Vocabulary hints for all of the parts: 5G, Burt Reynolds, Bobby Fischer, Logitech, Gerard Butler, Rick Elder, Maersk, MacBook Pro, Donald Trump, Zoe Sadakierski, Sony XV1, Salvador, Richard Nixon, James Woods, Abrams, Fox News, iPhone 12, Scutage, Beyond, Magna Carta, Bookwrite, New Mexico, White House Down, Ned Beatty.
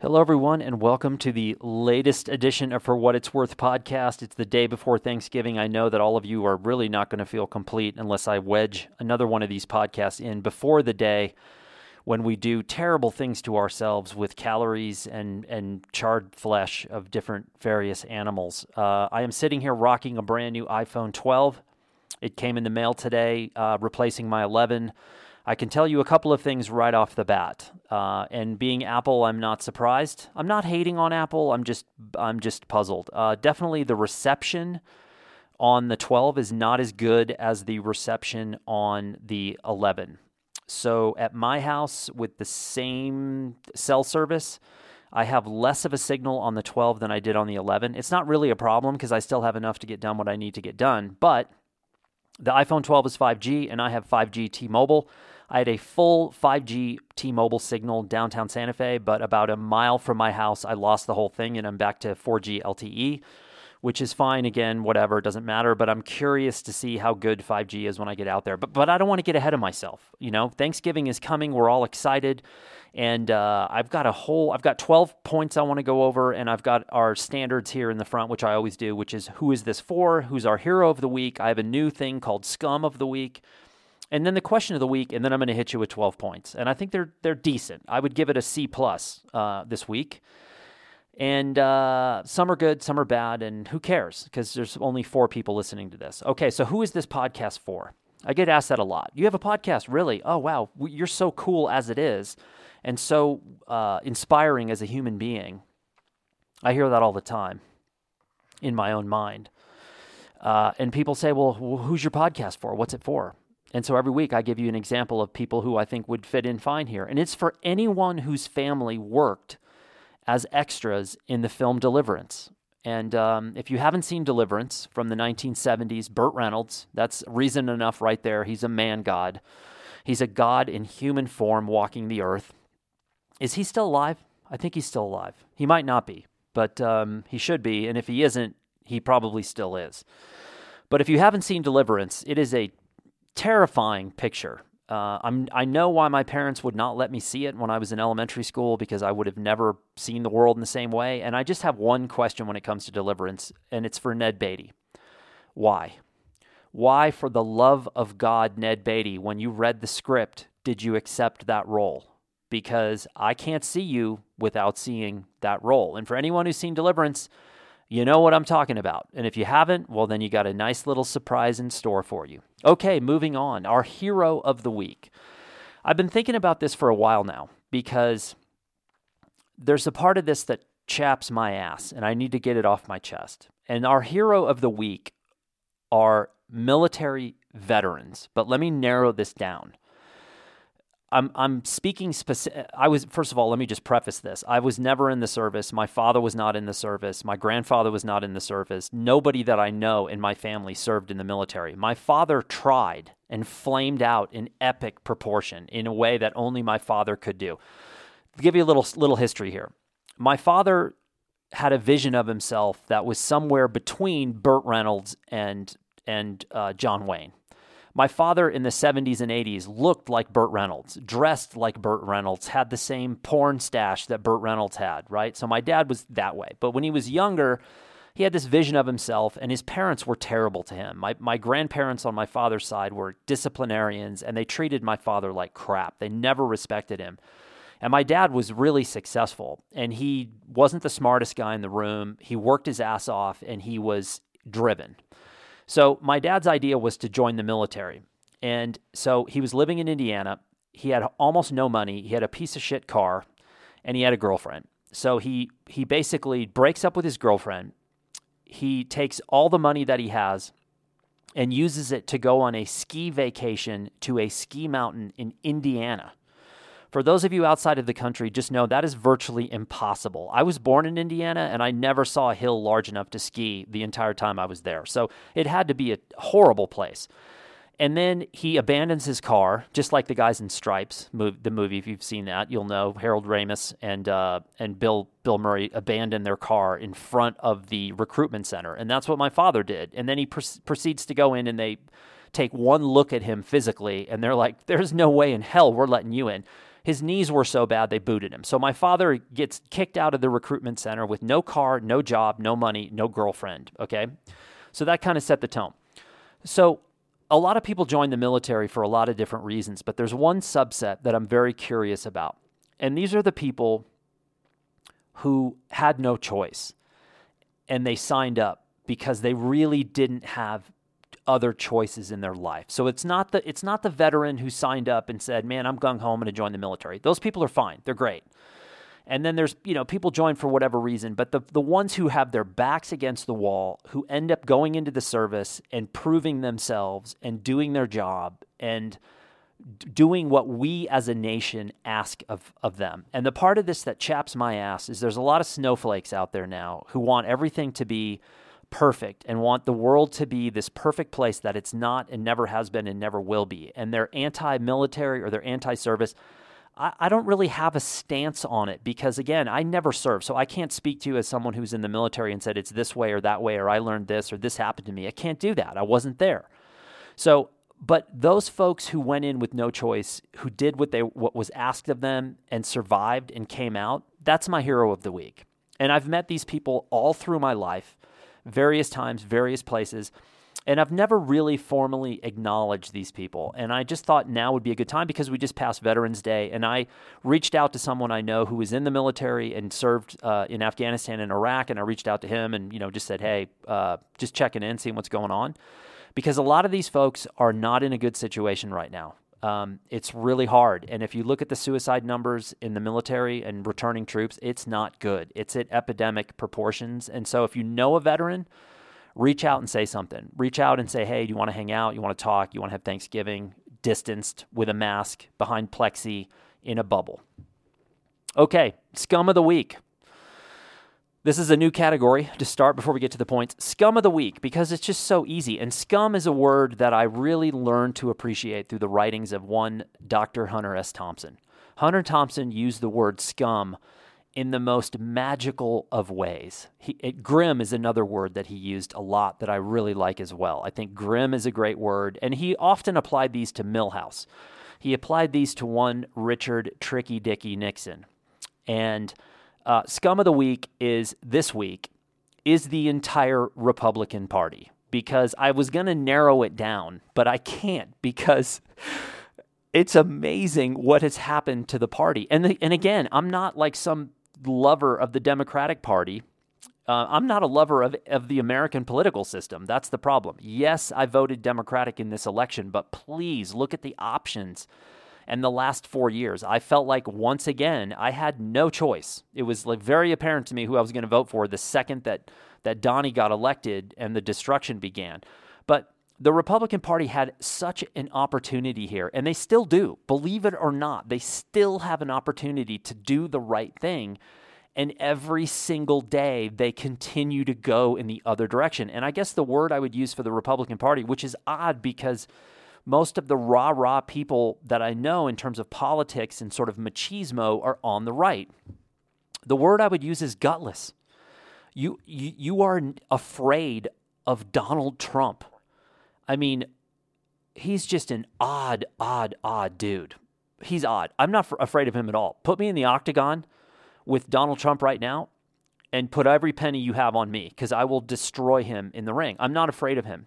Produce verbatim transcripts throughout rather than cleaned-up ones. Hello, everyone, and welcome to the latest edition of For What It's Worth podcast. It's the day before Thanksgiving. I know that all of you are really not going to feel complete unless I wedge another one of these podcasts in before the day when we do terrible things to ourselves with calories and, and charred flesh of different various animals. Uh, I am sitting here rocking a brand new iPhone twelve. It came in the mail today, uh, replacing my eleven. I can tell you a couple of things right off the bat. Uh, and being Apple, I'm not surprised. I'm not hating on Apple. I'm just I'm just puzzled. Uh, definitely the reception on the twelve is not as good as the reception on the eleven. So at my house with the same cell service, I have less of a signal on the twelve than I did on the eleven. It's not really a problem because I still have enough to get done what I need to get done. But the iPhone twelve is five G, and I have five G T-Mobile. I had a full five G T-Mobile signal downtown Santa Fe, but about a mile from my house, I lost the whole thing, and I'm back to four G L T E, which is fine. Again, whatever, it doesn't matter, but I'm curious to see how good five G is when I get out there. But but I don't want to get ahead of myself. You know, Thanksgiving is coming. We're all excited, and uh, I've got a whole, I've got twelve points I want to go over, and I've got our standards here in the front, which I always do, which is who is this for? Who's our hero of the week? I have a new thing called Scum of the Week. And then the question of the week, and then I'm going to hit you with twelve points. And I think they're they're decent. I would give it a C plus uh, this week. And uh, some are good, some are bad, and who cares? Because there's only four people listening to this. Okay, so who is this podcast for? I get asked that a lot. You have a podcast, really? Oh, wow, you're so cool as it is and so uh, inspiring as a human being. I hear that all the time in my own mind. Uh, and people say, well, who's your podcast for? What's it for? And so every week I give you an example of people who I think would fit in fine here. And it's for anyone whose family worked as extras in the film Deliverance. And um, if you haven't seen Deliverance from the nineteen seventies, Burt Reynolds, that's reason enough right there. He's a man god. He's a god in human form walking the earth. Is he still alive? I think he's still alive. He might not be, but um, he should be. And if he isn't, he probably still is. But if you haven't seen Deliverance, it is a terrifying picture. Uh, I'm, I know why my parents would not let me see it when I was in elementary school, because I would have never seen the world in the same way. And I just have one question when it comes to Deliverance, and it's for Ned Beatty. Why? Why, for the love of God, Ned Beatty, when you read the script, did you accept that role? Because I can't see you without seeing that role. And for anyone who's seen Deliverance, you know what I'm talking about. And if you haven't, well, then you got a nice little surprise in store for you. Okay, moving on. Our hero of the week. I've been thinking about this for a while now because there's a part of this that chaps my ass, and I need to get it off my chest. And our hero of the week are military veterans. But let me narrow this down. I'm I'm speaking specific. I was first of all, let me just preface this. I was never in the service. My father was not in the service. My grandfather was not in the service. Nobody that I know in my family served in the military. My father tried and flamed out in epic proportion in a way that only my father could do. I'll give you a little little history here. My father had a vision of himself that was somewhere between Burt Reynolds and and uh, John Wayne. My father in the seventies and eighties looked like Burt Reynolds, dressed like Burt Reynolds, had the same porn stash that Burt Reynolds had, right? So my dad was that way. But when he was younger, he had this vision of himself, and his parents were terrible to him. My my grandparents on my father's side were disciplinarians, and they treated my father like crap. They never respected him. And my dad was really successful, and he wasn't the smartest guy in the room. He worked his ass off, and he was driven. So my dad's idea was to join the military. And so he was living in Indiana. He had almost no money. He had a piece of shit car, and he had a girlfriend. So he he basically breaks up with his girlfriend. He takes all the money that he has and uses it to go on a ski vacation to a ski mountain in Indiana. For those of you outside of the country, just know that is virtually impossible. I was born in Indiana, and I never saw a hill large enough to ski the entire time I was there. So it had to be a horrible place. And then he abandons his car, just like the guys in Stripes, move, the movie. If you've seen that, you'll know Harold Ramis and uh, and Bill Bill Murray abandoned their car in front of the recruitment center. And that's what my father did. And then he pr- proceeds to go in, and they take one look at him physically, and they're like, there's no way in hell we're letting you in. His knees were so bad, they booted him. So my father gets kicked out of the recruitment center with no car, no job, no money, no girlfriend, okay? So that kind of set the tone. So a lot of people join the military for a lot of different reasons, but there's one subset that I'm very curious about. And these are the people who had no choice and they signed up because they really didn't have other choices in their life. So it's not the it's not the veteran who signed up and said, man, I'm gung ho, I'm going to join the military. Those people are fine. They're great. And then there's, you know, people join for whatever reason, but the the ones who have their backs against the wall, who end up going into the service and proving themselves and doing their job and doing what we as a nation ask of, of them. And the part of this that chaps my ass is there's a lot of snowflakes out there now who want everything to be perfect and want the world to be this perfect place that it's not and never has been and never will be. And they're anti-military or they're anti-service. I, I don't really have a stance on it because, again, I never served. So I can't speak to you as someone who's in the military and said it's this way or that way or I learned this or this happened to me. I can't do that. I wasn't there. So But those folks who went in with no choice, who did what they what was asked of them and survived and came out, that's my hero of the week. And I've met these people all through my life, various times, various places, and I've never really formally acknowledged these people. And I just thought now would be a good time because we just passed Veterans Day, and I reached out to someone I know who was in the military and served uh, in Afghanistan and Iraq, and I reached out to him and you know just said, hey, uh, just checking in, seeing what's going on. Because a lot of these folks are not in a good situation right now. Um, it's really hard. And if you look at the suicide numbers in the military and returning troops, it's not good. It's at epidemic proportions. And so if you know a veteran, reach out and say something. Reach out and say, hey, do you want to hang out? You want to talk? You want to have Thanksgiving distanced with a mask behind plexi in a bubble? Okay, scum of the week. This is a new category to start before we get to the points. Scum of the week, because it's just so easy. And scum is a word that I really learned to appreciate through the writings of one Doctor Hunter S. Thompson. Hunter Thompson used the word scum in the most magical of ways. He, it, grim is another word that he used a lot that I really like as well. I think grim is a great word, and he often applied these to Milhouse. He applied these to one Richard Tricky Dicky Nixon. And Uh, scum of the week is this week is the entire Republican Party, because I was going to narrow it down, but I can't because it's amazing what has happened to the party. And the, and again, I'm not like some lover of the Democratic Party. Uh, I'm not a lover of, of the American political system. That's the problem. Yes, I voted Democratic in this election, but please look at the options. And the last four years, I felt like once again, I had no choice. It was like very apparent to me who I was going to vote for the second that, that Donnie got elected and the destruction began. But the Republican Party had such an opportunity here, and they still do. Believe it or not, they still have an opportunity to do the right thing. And every single day, they continue to go in the other direction. And I guess the word I would use for the Republican Party, which is odd because most of the rah-rah people that I know in terms of politics and sort of machismo are on the right. The word I would use is gutless. You you, you are afraid of Donald Trump. I mean, he's just an odd, odd, odd dude. He's odd. I'm not afraid of him at all. Put me in the octagon with Donald Trump right now and put every penny you have on me because I will destroy him in the ring. I'm not afraid of him.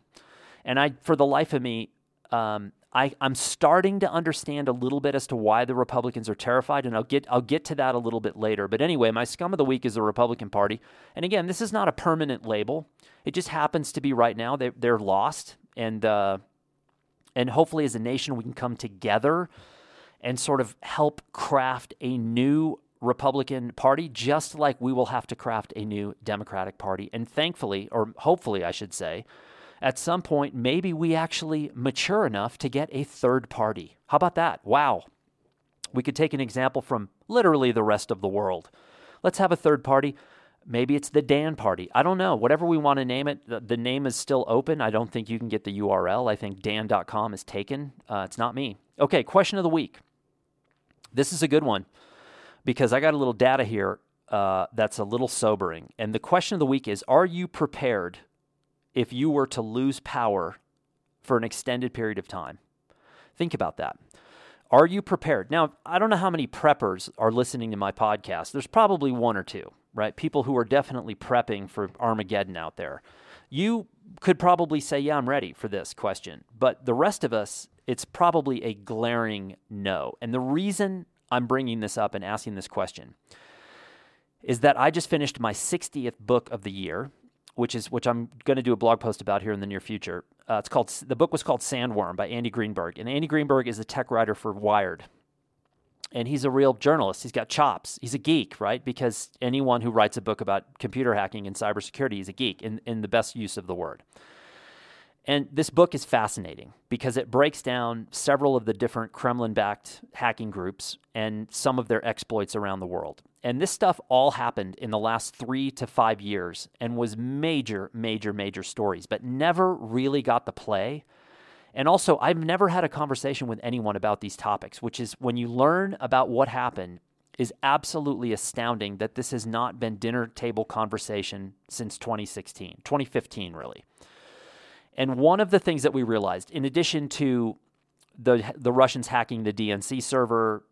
And I, for the life of me, Um, I, I'm starting to understand a little bit as to why the Republicans are terrified, and I'll get I'll get to that a little bit later. But anyway, my scum of the week is the Republican Party. And again, this is not a permanent label. It just happens to be right now. They, they're lost, and uh, and hopefully as a nation we can come together and sort of help craft a new Republican Party, just like we will have to craft a new Democratic Party. And thankfully, or hopefully I should say, at some point, maybe we actually mature enough to get a third party. How about that? Wow. We could take an example from literally the rest of the world. Let's have a third party. Maybe it's the Dan Party. I don't know. Whatever we want to name it, the, the name is still open. I don't think you can get the U R L. I think dan dot com is taken. Uh, it's not me. Okay, question of the week. This is a good one because I got a little data here uh, that's a little sobering. And the question of the week is, are you prepared if you were to lose power for an extended period of time? Think about that. Are you prepared? Now, I don't know how many preppers are listening to my podcast. There's probably one or two, right? People who are definitely prepping for Armageddon out there. You could probably say, yeah, I'm ready for this question. But the rest of us, it's probably a glaring no. And the reason I'm bringing this up and asking this question is that I just finished my sixtieth book of the year, which is which I'm going to do a blog post about here in the near future. Uh, it's called the book was called Sandworm by Andy Greenberg, and Andy Greenberg is a tech writer for Wired, and he's a real journalist. He's got chops. He's a geek, right? Because anyone who writes a book about computer hacking and cybersecurity is a geek in, in the best use of the word. And this book is fascinating because it breaks down several of the different Kremlin-backed hacking groups and some of their exploits around the world. And this stuff all happened in the last three to five years and was major, major, major stories, but never really got the play. And also, I've never had a conversation with anyone about these topics, which is when you learn about what happened is absolutely astounding that this has not been dinner table conversation since twenty sixteen, twenty fifteen, really. And one of the things that we realized, in addition to the the Russians hacking the D N C server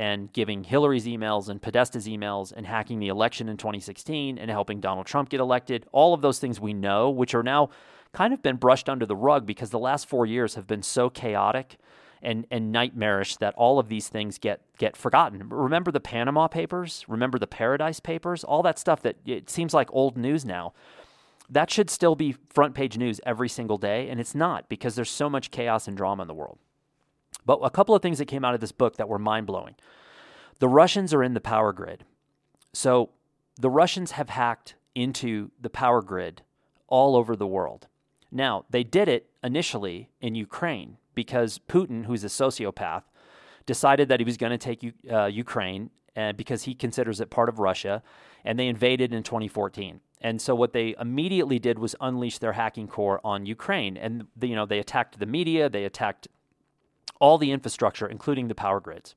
and giving Hillary's emails and Podesta's emails and hacking the election in twenty sixteen and helping Donald Trump get elected, all of those things we know, which are now kind of been brushed under the rug because the last four years have been so chaotic and, and nightmarish that all of these things get, get forgotten. Remember the Panama Papers? Remember the Paradise Papers? All that stuff that it seems like old news now. That should still be front page news every single day, and it's not because there's so much chaos and drama in the world. But a couple of things that came out of this book that were mind-blowing. The Russians are in the power grid. So the Russians have hacked into the power grid all over the world. Now, they did it initially in Ukraine because Putin, who's a sociopath, decided that he was going to take uh, Ukraine uh, because he considers it part of Russia, and they invaded in twenty fourteen. And so what they immediately did was unleash their hacking core on Ukraine. And, you know, they attacked the media, they attacked all the infrastructure, including the power grids.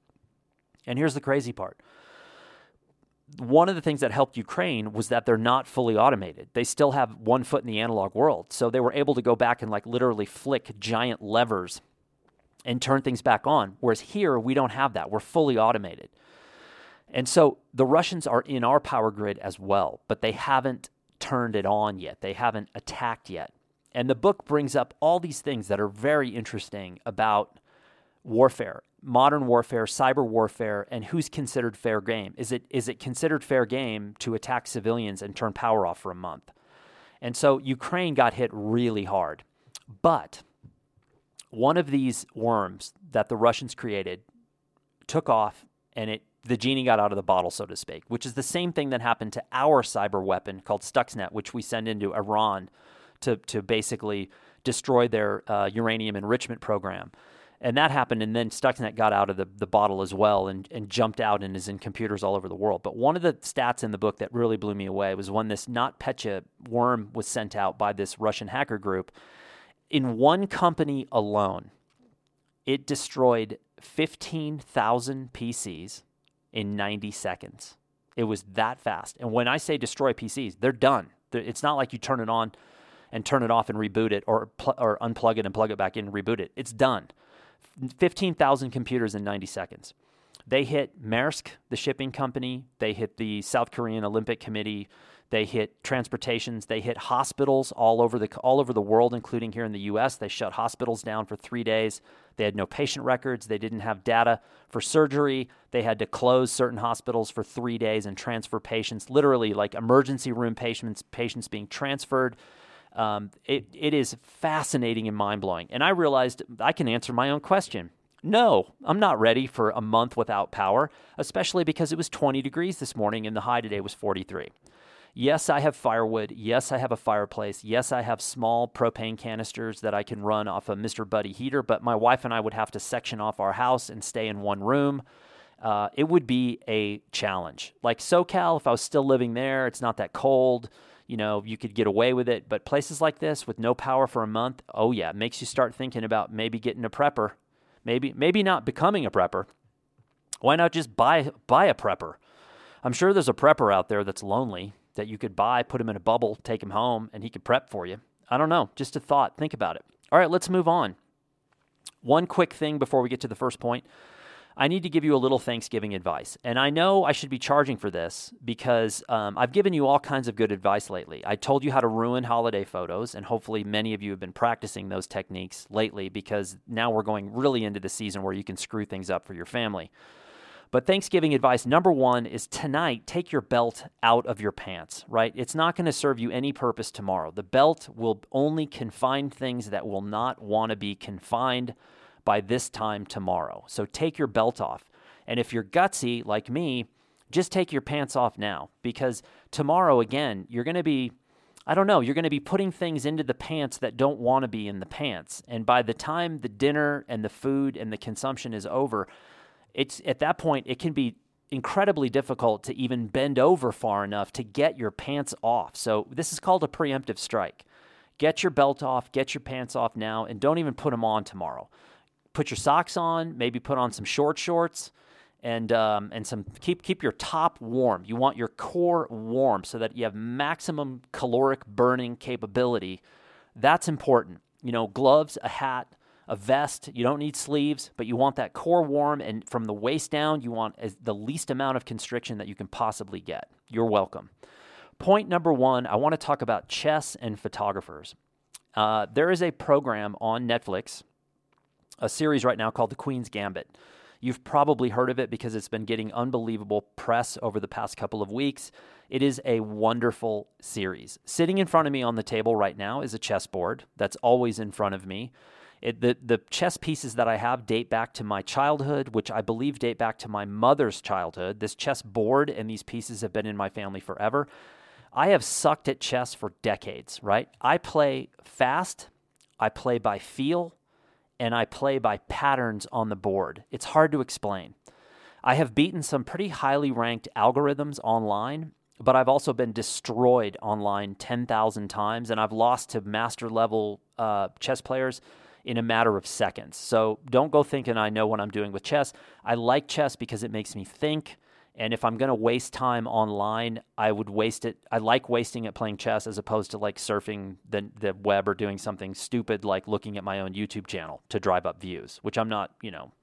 And here's the crazy part. One of the things that helped Ukraine was that they're not fully automated. They still have one foot in the analog world. So they were able to go back and like literally flick giant levers and turn things back on. Whereas here, we don't have that. We're fully automated. And so the Russians are in our power grid as well, but they haven't turned it on yet. They haven't attacked yet. And the book brings up all these things that are very interesting about warfare, modern warfare, cyber warfare, and who's considered fair game. Is it is it considered fair game to attack civilians and turn power off for a month? And so Ukraine got hit really hard. But one of these worms that the Russians created took off, and it the genie got out of the bottle, so to speak, which is the same thing that happened to our cyber weapon called Stuxnet, which we send into Iran to to basically destroy their uh, uranium enrichment program. And that happened, and then Stuxnet got out of the, the bottle as well and, and jumped out and is in computers all over the world. But one of the stats in the book that really blew me away was when this NotPetya worm was sent out by this Russian hacker group. In one company alone, it destroyed fifteen thousand P Cs in ninety seconds. It was that fast. And when I say destroy P Cs, they're done. It's not like you turn it on and turn it off and reboot it or pl- or unplug it and plug it back in and reboot it. It's done. fifteen thousand computers in ninety seconds. They hit Maersk, the shipping company. They hit the South Korean Olympic Committee. They hit transportations. They hit hospitals all over the all over the world, including here in the U S. They shut hospitals down for three days. They had no patient records. They didn't have data for surgery. They had to close certain hospitals for three days and transfer patients, literally like emergency room patients, patients being transferred. Um, it it is fascinating and mind-blowing. And I realized I can answer my own question. No, I'm not ready for a month without power, especially because it was twenty degrees this morning and the high today was forty-three. Yes, I have firewood. Yes, I have a fireplace. Yes, I have small propane canisters that I can run off a Mister Buddy heater, but my wife and I would have to section off our house and stay in one room. Uh, it would be a challenge. Like SoCal, if I was still living there, it's not that cold. You know, you could get away with it. But places like this with no power for a month, oh yeah, it makes you start thinking about maybe getting a prepper. Maybe maybe not becoming a prepper. Why not just buy buy a prepper? I'm sure there's a prepper out there that's lonely that you could buy, put him in a bubble, take him home, and he could prep for you. I don't know. Just a thought. Think about it. All right, let's move on. One quick thing before we get to the first point. I need to give you a little Thanksgiving advice. And I know I should be charging for this because um, I've given you all kinds of good advice lately. I told you how to ruin holiday photos, and hopefully many of you have been practicing those techniques lately because now we're going really into the season where you can screw things up for your family. But Thanksgiving advice number one is tonight, take your belt out of your pants, right? It's not going to serve you any purpose tomorrow. The belt will only confine things that will not want to be confined by this time tomorrow. So take your belt off. And if you're gutsy like me, just take your pants off now, because tomorrow, again, you're going to be, I don't know, you're going to be putting things into the pants that don't want to be in the pants. And by the time the dinner and the food and the consumption is over, it's at that point, it can be incredibly difficult to even bend over far enough to get your pants off. So this is called a preemptive strike. Get your belt off, get your pants off now, and don't even put them on tomorrow. Put your socks on, maybe put on some short shorts, and um, and some keep keep your top warm. You want your core warm so that you have maximum caloric burning capability. That's important. You know, gloves, a hat, a vest. You don't need sleeves, but you want that core warm, and from the waist down, you want as the least amount of constriction that you can possibly get. You're welcome. Point number one, I want to talk about chess and photographers. Uh, there is a program on Netflix, a series right now called The Queen's Gambit. You've probably heard of it because it's been getting unbelievable press over the past couple of weeks. It is a wonderful series. Sitting in front of me on the table right now is a chessboard that's always in front of me. It, the, the chess pieces that I have date back to my childhood, which I believe date back to my mother's childhood. This chess board and these pieces have been in my family forever. I have sucked at chess for decades, right? I play fast, I play by feel, and I play by patterns on the board. It's hard to explain. I have beaten some pretty highly ranked algorithms online, but I've also been destroyed online ten thousand times, and I've lost to master level uh, chess players in a matter of seconds. So don't go thinking I know what I'm doing with chess. I like chess because it makes me think. And if I'm going to waste time online, I would waste it. I like wasting it playing chess as opposed to like surfing the the web or doing something stupid like looking at my own YouTube channel to drive up views, which I'm not, you know,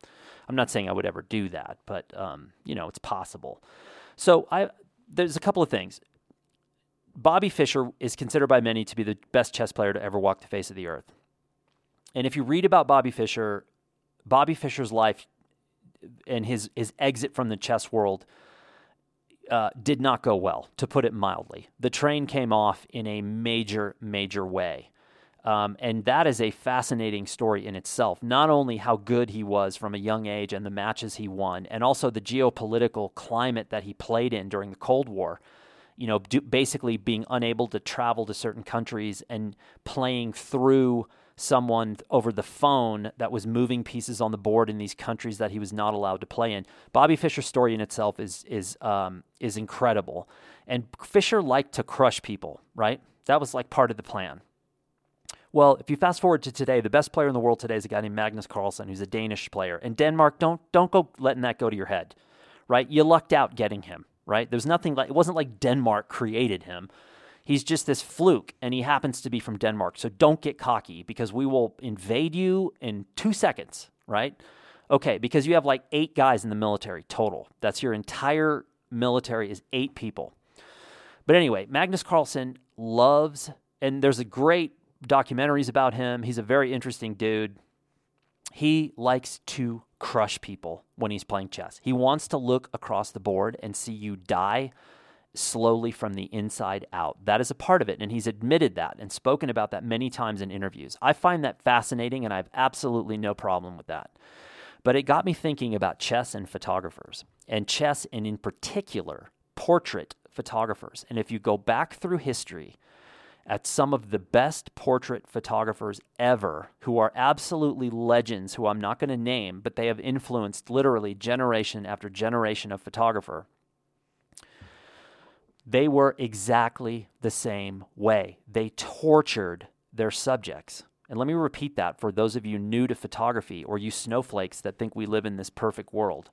I'm not saying I would ever do that, but um, you know, it's possible. So I there's a couple of things. Bobby Fischer is considered by many to be the best chess player to ever walk the face of the earth. And if you read about Bobby Fischer, Bobby Fischer's life and his, his exit from the chess world uh, did not go well, to put it mildly. The train came off in a major, major way. Um, and that is a fascinating story in itself, not only how good he was from a young age and the matches he won, and also the geopolitical climate that he played in during the Cold War. You know, do, basically being unable to travel to certain countries and playing through someone over the phone that was moving pieces on the board in these countries that he was not allowed to play in. Bobby Fischer's story in itself is is um, is incredible. And Fischer liked to crush people, right? That was like part of the plan. Well, if you fast forward to today, the best player in the world today is a guy named Magnus Carlsen, who's a Danish player. And Denmark, don't don't go letting that go to your head, right? You lucked out getting him, right? There's nothing like, it wasn't like Denmark created him. He's just this fluke, and he happens to be from Denmark. So don't get cocky, because we will invade you in two seconds, right? Okay, because you have like eight guys in the military total. That's your entire military is eight people. But anyway, Magnus Carlsen loves, and there's a great documentaries about him. He's a very interesting dude. He likes to crush people when he's playing chess. He wants to look across the board and see you die slowly from the inside out. That is a part of it, and he's admitted that and spoken about that many times in interviews. I find that fascinating, and I have absolutely no problem with that. But it got me thinking about chess and photographers, and chess, and in particular, portrait photographers. And if you go back through history at some of the best portrait photographers ever, who are absolutely legends, who I'm not going to name, but they have influenced literally generation after generation of photographer, they were exactly the same way. They tortured their subjects. And let me repeat that for those of you new to photography or you snowflakes that think we live in this perfect world.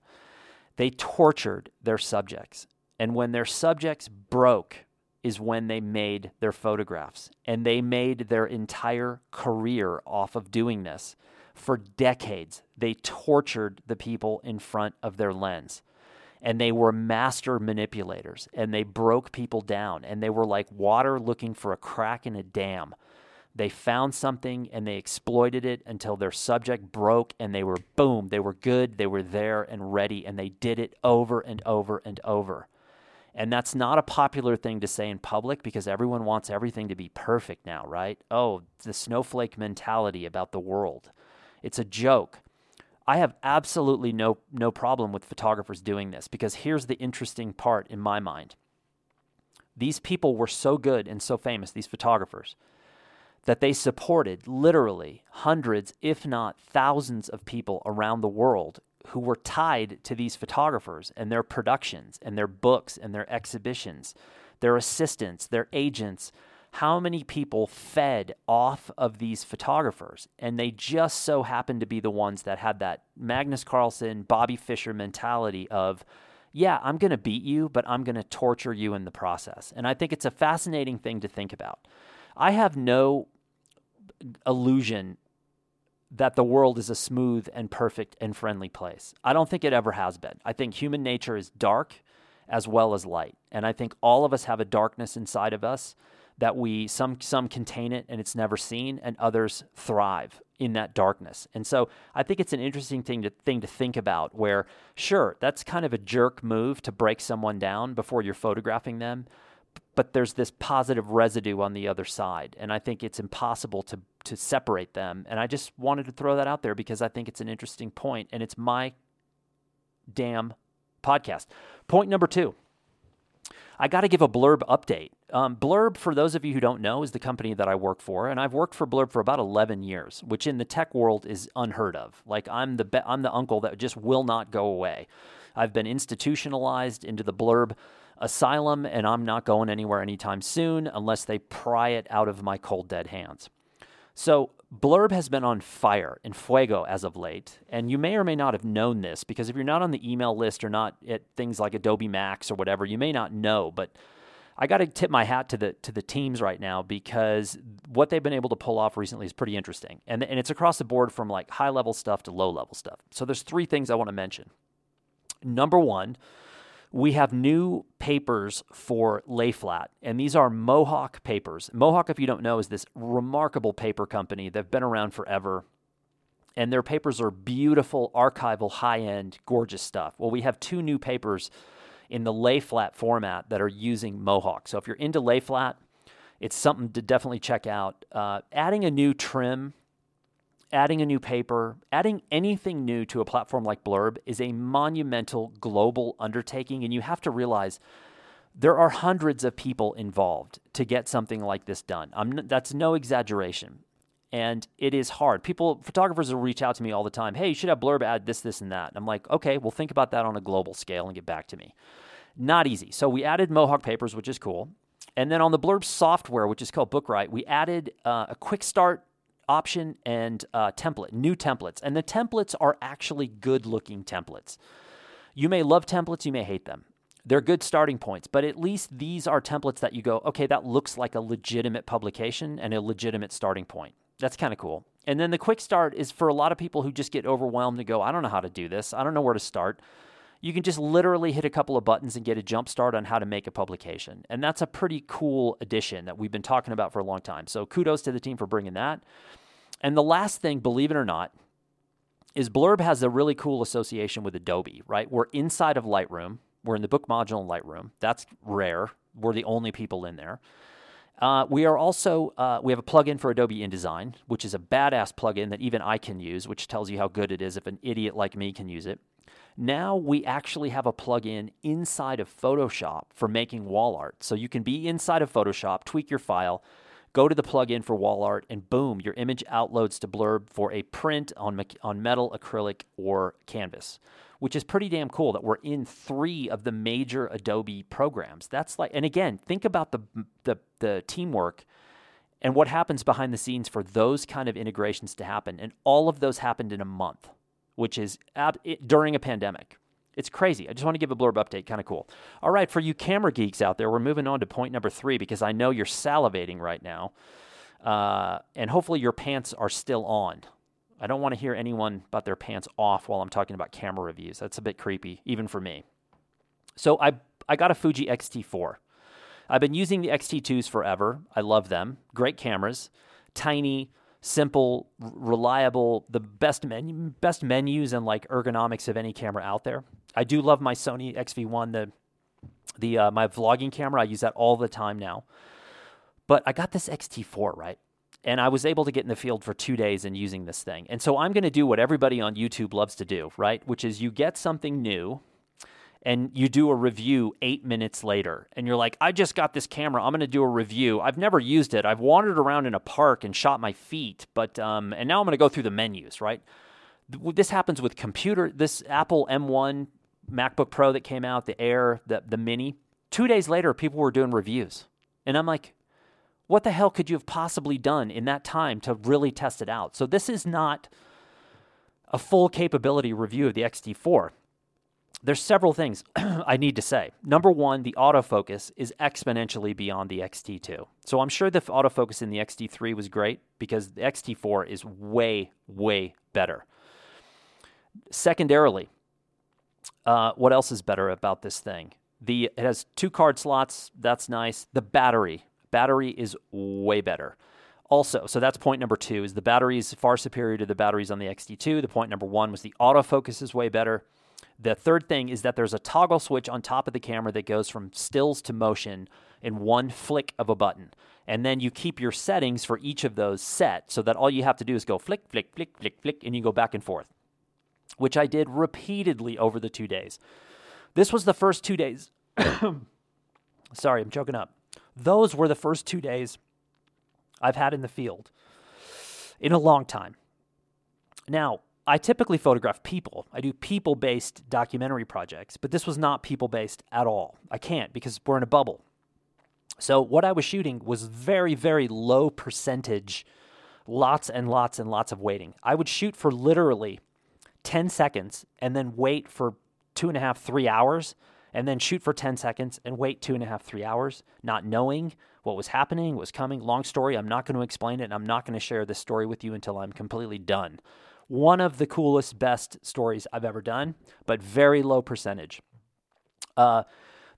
They tortured their subjects. And when their subjects broke is when they made their photographs. And they made their entire career off of doing this. For decades, they tortured the people in front of their lens. And they were master manipulators, and they broke people down, and they were like water looking for a crack in a dam. They found something, and they exploited it until their subject broke, and they were, boom, they were good, they were there and ready, and they did it over and over and over. And that's not a popular thing to say in public because everyone wants everything to be perfect now, right? Oh, the snowflake mentality about the world. It's a joke. I have absolutely no no problem with photographers doing this because here's the interesting part in my mind. These people were so good and so famous, these photographers, that they supported literally hundreds, if not thousands of people around the world who were tied to these photographers and their productions and their books and their exhibitions, their assistants, their agents. How many people fed off of these photographers? And they just so happened to be the ones that had that Magnus Carlsen, Bobby Fischer mentality of, yeah, I'm going to beat you, but I'm going to torture you in the process. And I think it's a fascinating thing to think about. I have no illusion that the world is a smooth and perfect and friendly place. I don't think it ever has been. I think human nature is dark as well as light. And I think all of us have a darkness inside of us that we some some contain it and it's never seen, and others thrive in that darkness. And so I think it's an interesting thing to thing to think about where, sure, that's kind of a jerk move to break someone down before you're photographing them, but there's this positive residue on the other side, and I think it's impossible to to separate them. And I just wanted to throw that out there because I think it's an interesting point, and it's my damn podcast. Point number two. I got to give a Blurb update. Um, Blurb, for those of you who don't know, is the company that I work for, and I've worked for Blurb for about eleven years, which in the tech world is unheard of. Like I'm the be- I'm the uncle that just will not go away. I've been institutionalized into the Blurb asylum, and I'm not going anywhere anytime soon unless they pry it out of my cold, dead hands. So Blurb has been on fire, in fuego as of late, and you may or may not have known this because if you're not on the email list or not at things like Adobe Max or whatever, you may not know, but I got to tip my hat to the to the teams right now because what they've been able to pull off recently is pretty interesting, and, and it's across the board from like high-level stuff to low-level stuff. So there's three things I want to mention. Number one, we have new papers for LayFlat, and these are Mohawk papers. Mohawk, if you don't know, is this remarkable paper company. They've been around forever, and their papers are beautiful, archival, high-end, gorgeous stuff. Well, we have two new papers in the LayFlat format that are using Mohawk. So if you're into LayFlat, it's something to definitely check out. Uh, adding a new trim, adding a new paper, adding anything new to a platform like Blurb is a monumental global undertaking, and you have to realize there are hundreds of people involved to get something like this done. I'm n- that's no exaggeration, and it is hard. People, photographers will reach out to me all the time, hey, you should have Blurb add this, this, and that. And I'm like, okay, well, think about that on a global scale and get back to me. Not easy. So we added Mohawk papers, which is cool, and then on the Blurb software, which is called Bookwrite, we added uh, a quick start option and uh, template, new templates. And the templates are actually good-looking templates. You may love templates, you may hate them. They're good starting points, but at least these are templates that you go, okay, that looks like a legitimate publication and a legitimate starting point. That's kind of cool. And then the quick start is for a lot of people who just get overwhelmed and go, I don't know how to do this. I don't know where to start. You can just literally hit a couple of buttons and get a jump start on how to make a publication. And that's a pretty cool addition that we've been talking about for a long time. So kudos to the team for bringing that. And the last thing, believe it or not, is Blurb has a really cool association with Adobe, right? We're inside of Lightroom. We're in the book module in Lightroom. That's rare. We're the only people in there. Uh, we are also, uh, we have a plugin for Adobe InDesign, which is a badass plugin that even I can use, which tells you how good it is if an idiot like me can use it. Now we actually have a plugin inside of Photoshop for making wall art. So you can be inside of Photoshop, tweak your file, go to the plugin for wall art, and boom, your image outloads to Blurb for a print on on metal, acrylic, or canvas, which is pretty damn cool that we're in three of the major Adobe programs. That's like, and again, think about the the, the teamwork and what happens behind the scenes for those kind of integrations to happen. And all of those happened in a month, which is ab- it, during a pandemic. It's crazy. I just want to give a Blurb update. Kind of cool. All right, for you camera geeks out there, we're moving on to point number three because I know you're salivating right now, uh, and hopefully your pants are still on. I don't want to hear anyone but their pants off while I'm talking about camera reviews. That's a bit creepy, even for me. So I I got a Fuji X T four. I've been using the X T twos forever. I love them. Great cameras. Tiny, simple, reliable, the best menu, best menus and like ergonomics of any camera out there. I do love my Sony X V one, the the uh, my vlogging camera. I use that all the time now. But I got this X T four, right? And I was able to get in the field for two days and using this thing. And so I'm going to do what everybody on YouTube loves to do, right? Which is you get something new and you do a review eight minutes later. And you're like, I just got this camera. I'm going to do a review. I've never used it. I've wandered around in a park and shot my feet. But um, and now I'm going to go through the menus, right? This happens with computer. This Apple M one MacBook Pro that came out, the Air, the, the Mini. Two days later, people were doing reviews. And I'm like, what the hell could you have possibly done in that time to really test it out? So this is not a full capability review of the X T four. There's several things I need to say. Number one, the autofocus is exponentially beyond the X T two. So I'm sure the autofocus in the X T three was great because the X T four is way, way better. Secondarily, uh, what else is better about this thing? The it has two card slots. That's nice. The battery. Battery is way better. Also, so that's point number two, is the battery is far superior to the batteries on the X T two. The point number one was the autofocus is way better. The third thing is that there's a toggle switch on top of the camera that goes from stills to motion in one flick of a button. And then you keep your settings for each of those set so that all you have to do is go flick, flick, flick, flick, flick, and you go back and forth, which I did repeatedly over the two days. This was the first two days. Sorry, I'm choking up. Those were the first two days I've had in the field in a long time. Now, I typically photograph people. I do people-based documentary projects, but this was not people-based at all. I can't because we're in a bubble. So what I was shooting was very, very low percentage, lots and lots and lots of waiting. I would shoot for literally ten seconds and then wait for two and a half, three hours and then shoot for ten seconds and wait two and a half, three hours, not knowing what was happening, what was coming. Long story, I'm not going to explain it, and I'm not going to share this story with you until I'm completely done. One of the coolest, best stories I've ever done, but very low percentage. Uh,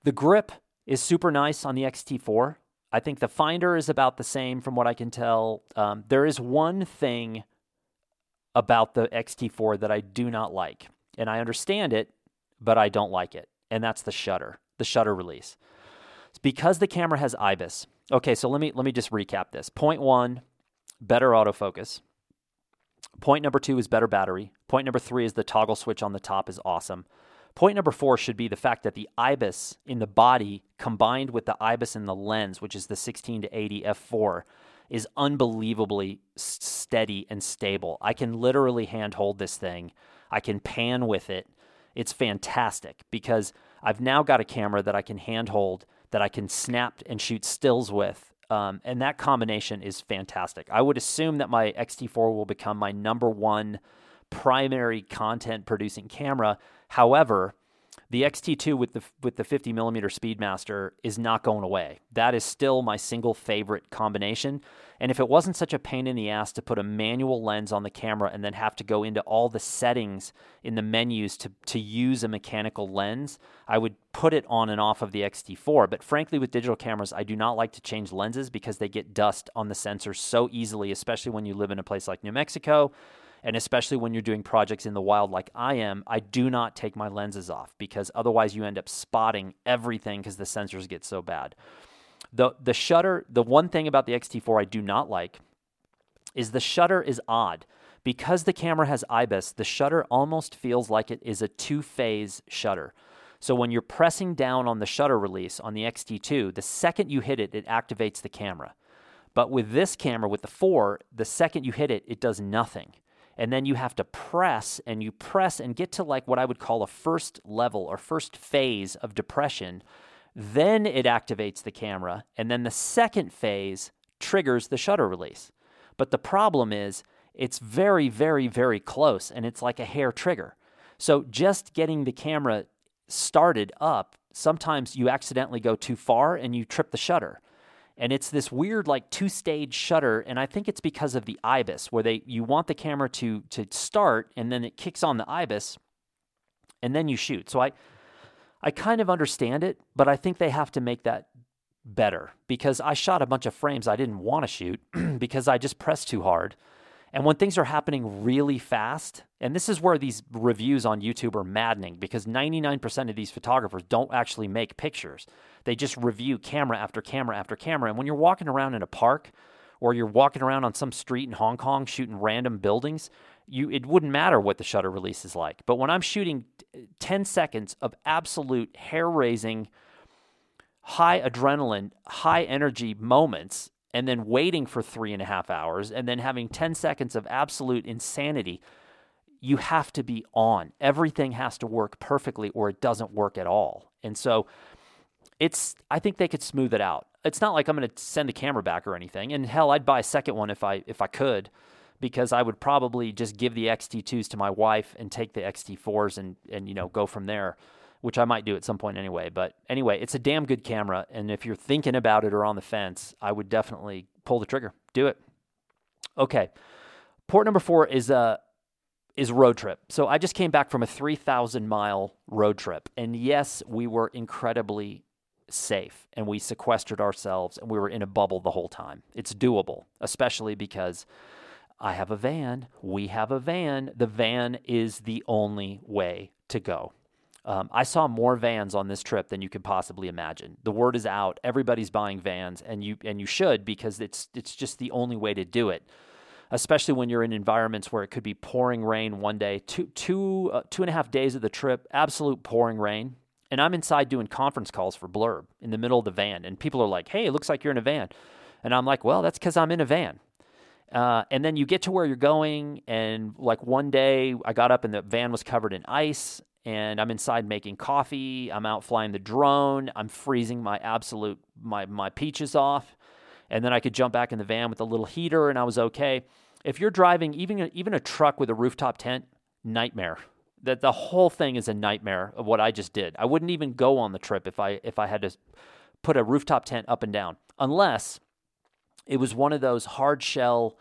the grip is super nice on the X T four. I think the finder is about the same from what I can tell. Um, there is one thing about the X T four that I do not like, and I understand it, but I don't like it. And that's the shutter, the shutter release. It's because the camera has IBIS. Okay, so let me let me just recap this. Point one, better autofocus. Point number two is better battery. Point number three is the toggle switch on the top is awesome. Point number four should be the fact that the IBIS in the body combined with the IBIS in the lens, which is the sixteen to eighty f four, is unbelievably steady and stable. I can literally handhold this thing. I can pan with it. It's fantastic because I've now got a camera that I can handhold, that I can snap and shoot stills with, um, and that combination is fantastic. I would assume that my X T four will become my number one primary content-producing camera. However, the X T two with the with the fifty millimeter Speedmaster is not going away. That is still my single favorite combination. And if it wasn't such a pain in the ass to put a manual lens on the camera and then have to go into all the settings in the menus to, to use a mechanical lens, I would put it on and off of the X T four. But frankly, with digital cameras, I do not like to change lenses because they get dust on the sensors so easily, especially when you live in a place like New Mexico, and especially when you're doing projects in the wild like I am. I do not take my lenses off because otherwise you end up spotting everything because the sensors get so bad. The the shutter, the one thing about the X T four I do not like is the shutter is odd. Because the camera has IBIS, the shutter almost feels like it is a two-phase shutter. So when you're pressing down on the shutter release on the X T two, the second you hit it, it activates the camera. But with this camera, with the four, the second you hit it, it does nothing. And then you have to press and you press and get to like what I would call a first level or first phase of depression. Then it activates the camera, and then the second phase triggers the shutter release. But the problem is it's very, very, very close, and it's like a hair trigger. So just getting the camera started up, sometimes you accidentally go too far and you trip the shutter. And it's this weird like two-stage shutter, and I think it's because of the IBIS, where they you want the camera to to start, and then it kicks on the IBIS, and then you shoot. So I I kind of understand it, but I think they have to make that better, because I shot a bunch of frames I didn't want to shoot because I just pressed too hard. And when things are happening really fast, and this is where these reviews on YouTube are maddening, because ninety-nine percent of these photographers don't actually make pictures. They just review camera after camera after camera. And when you're walking around in a park, or you're walking around on some street in Hong Kong shooting random buildings, you it wouldn't matter what the shutter release is like. But when I'm shooting ten seconds of absolute hair-raising, high adrenaline, high energy moments, and then waiting for three and a half hours, and then having ten seconds of absolute insanity, you have to be on. Everything has to work perfectly, or it doesn't work at all. And so it's, I think they could smooth it out. It's not like I'm going to send the camera back or anything. And hell, I'd buy a second one if I if I could, because I would probably just give the X T twos to my wife and take the X T fours and and you know go from there, which I might do at some point anyway. But anyway, it's a damn good camera, and if you're thinking about it or on the fence, I would definitely pull the trigger. Do it. Okay. Port number four is a is road trip. So I just came back from a three thousand mile road trip, and yes, we were incredibly safe, and we sequestered ourselves, and we were in a bubble the whole time. It's doable, especially because I have a van, we have a van. The van is the only way to go. Um, I saw more vans on this trip than you could possibly imagine. The word is out. Everybody's buying vans, and you and you should, because it's it's just the only way to do it, especially when you're in environments where it could be pouring rain one day, two, two, uh, two and a half days of the trip, absolute pouring rain. And I'm inside doing conference calls for Blurb in the middle of the van, and people are like, hey, it looks like you're in a van. And I'm like, well, that's because I'm in a van. Uh, and then you get to where you're going, and like one day I got up and the van was covered in ice, and I'm inside making coffee, I'm out flying the drone, I'm freezing my absolute, my my peaches off, and then I could jump back in the van with a little heater, and I was okay. If you're driving, even a, even a truck with a rooftop tent, nightmare. That the whole thing is a nightmare of what I just did. I wouldn't even go on the trip if I if I had to put a rooftop tent up and down, unless it was one of those hard shell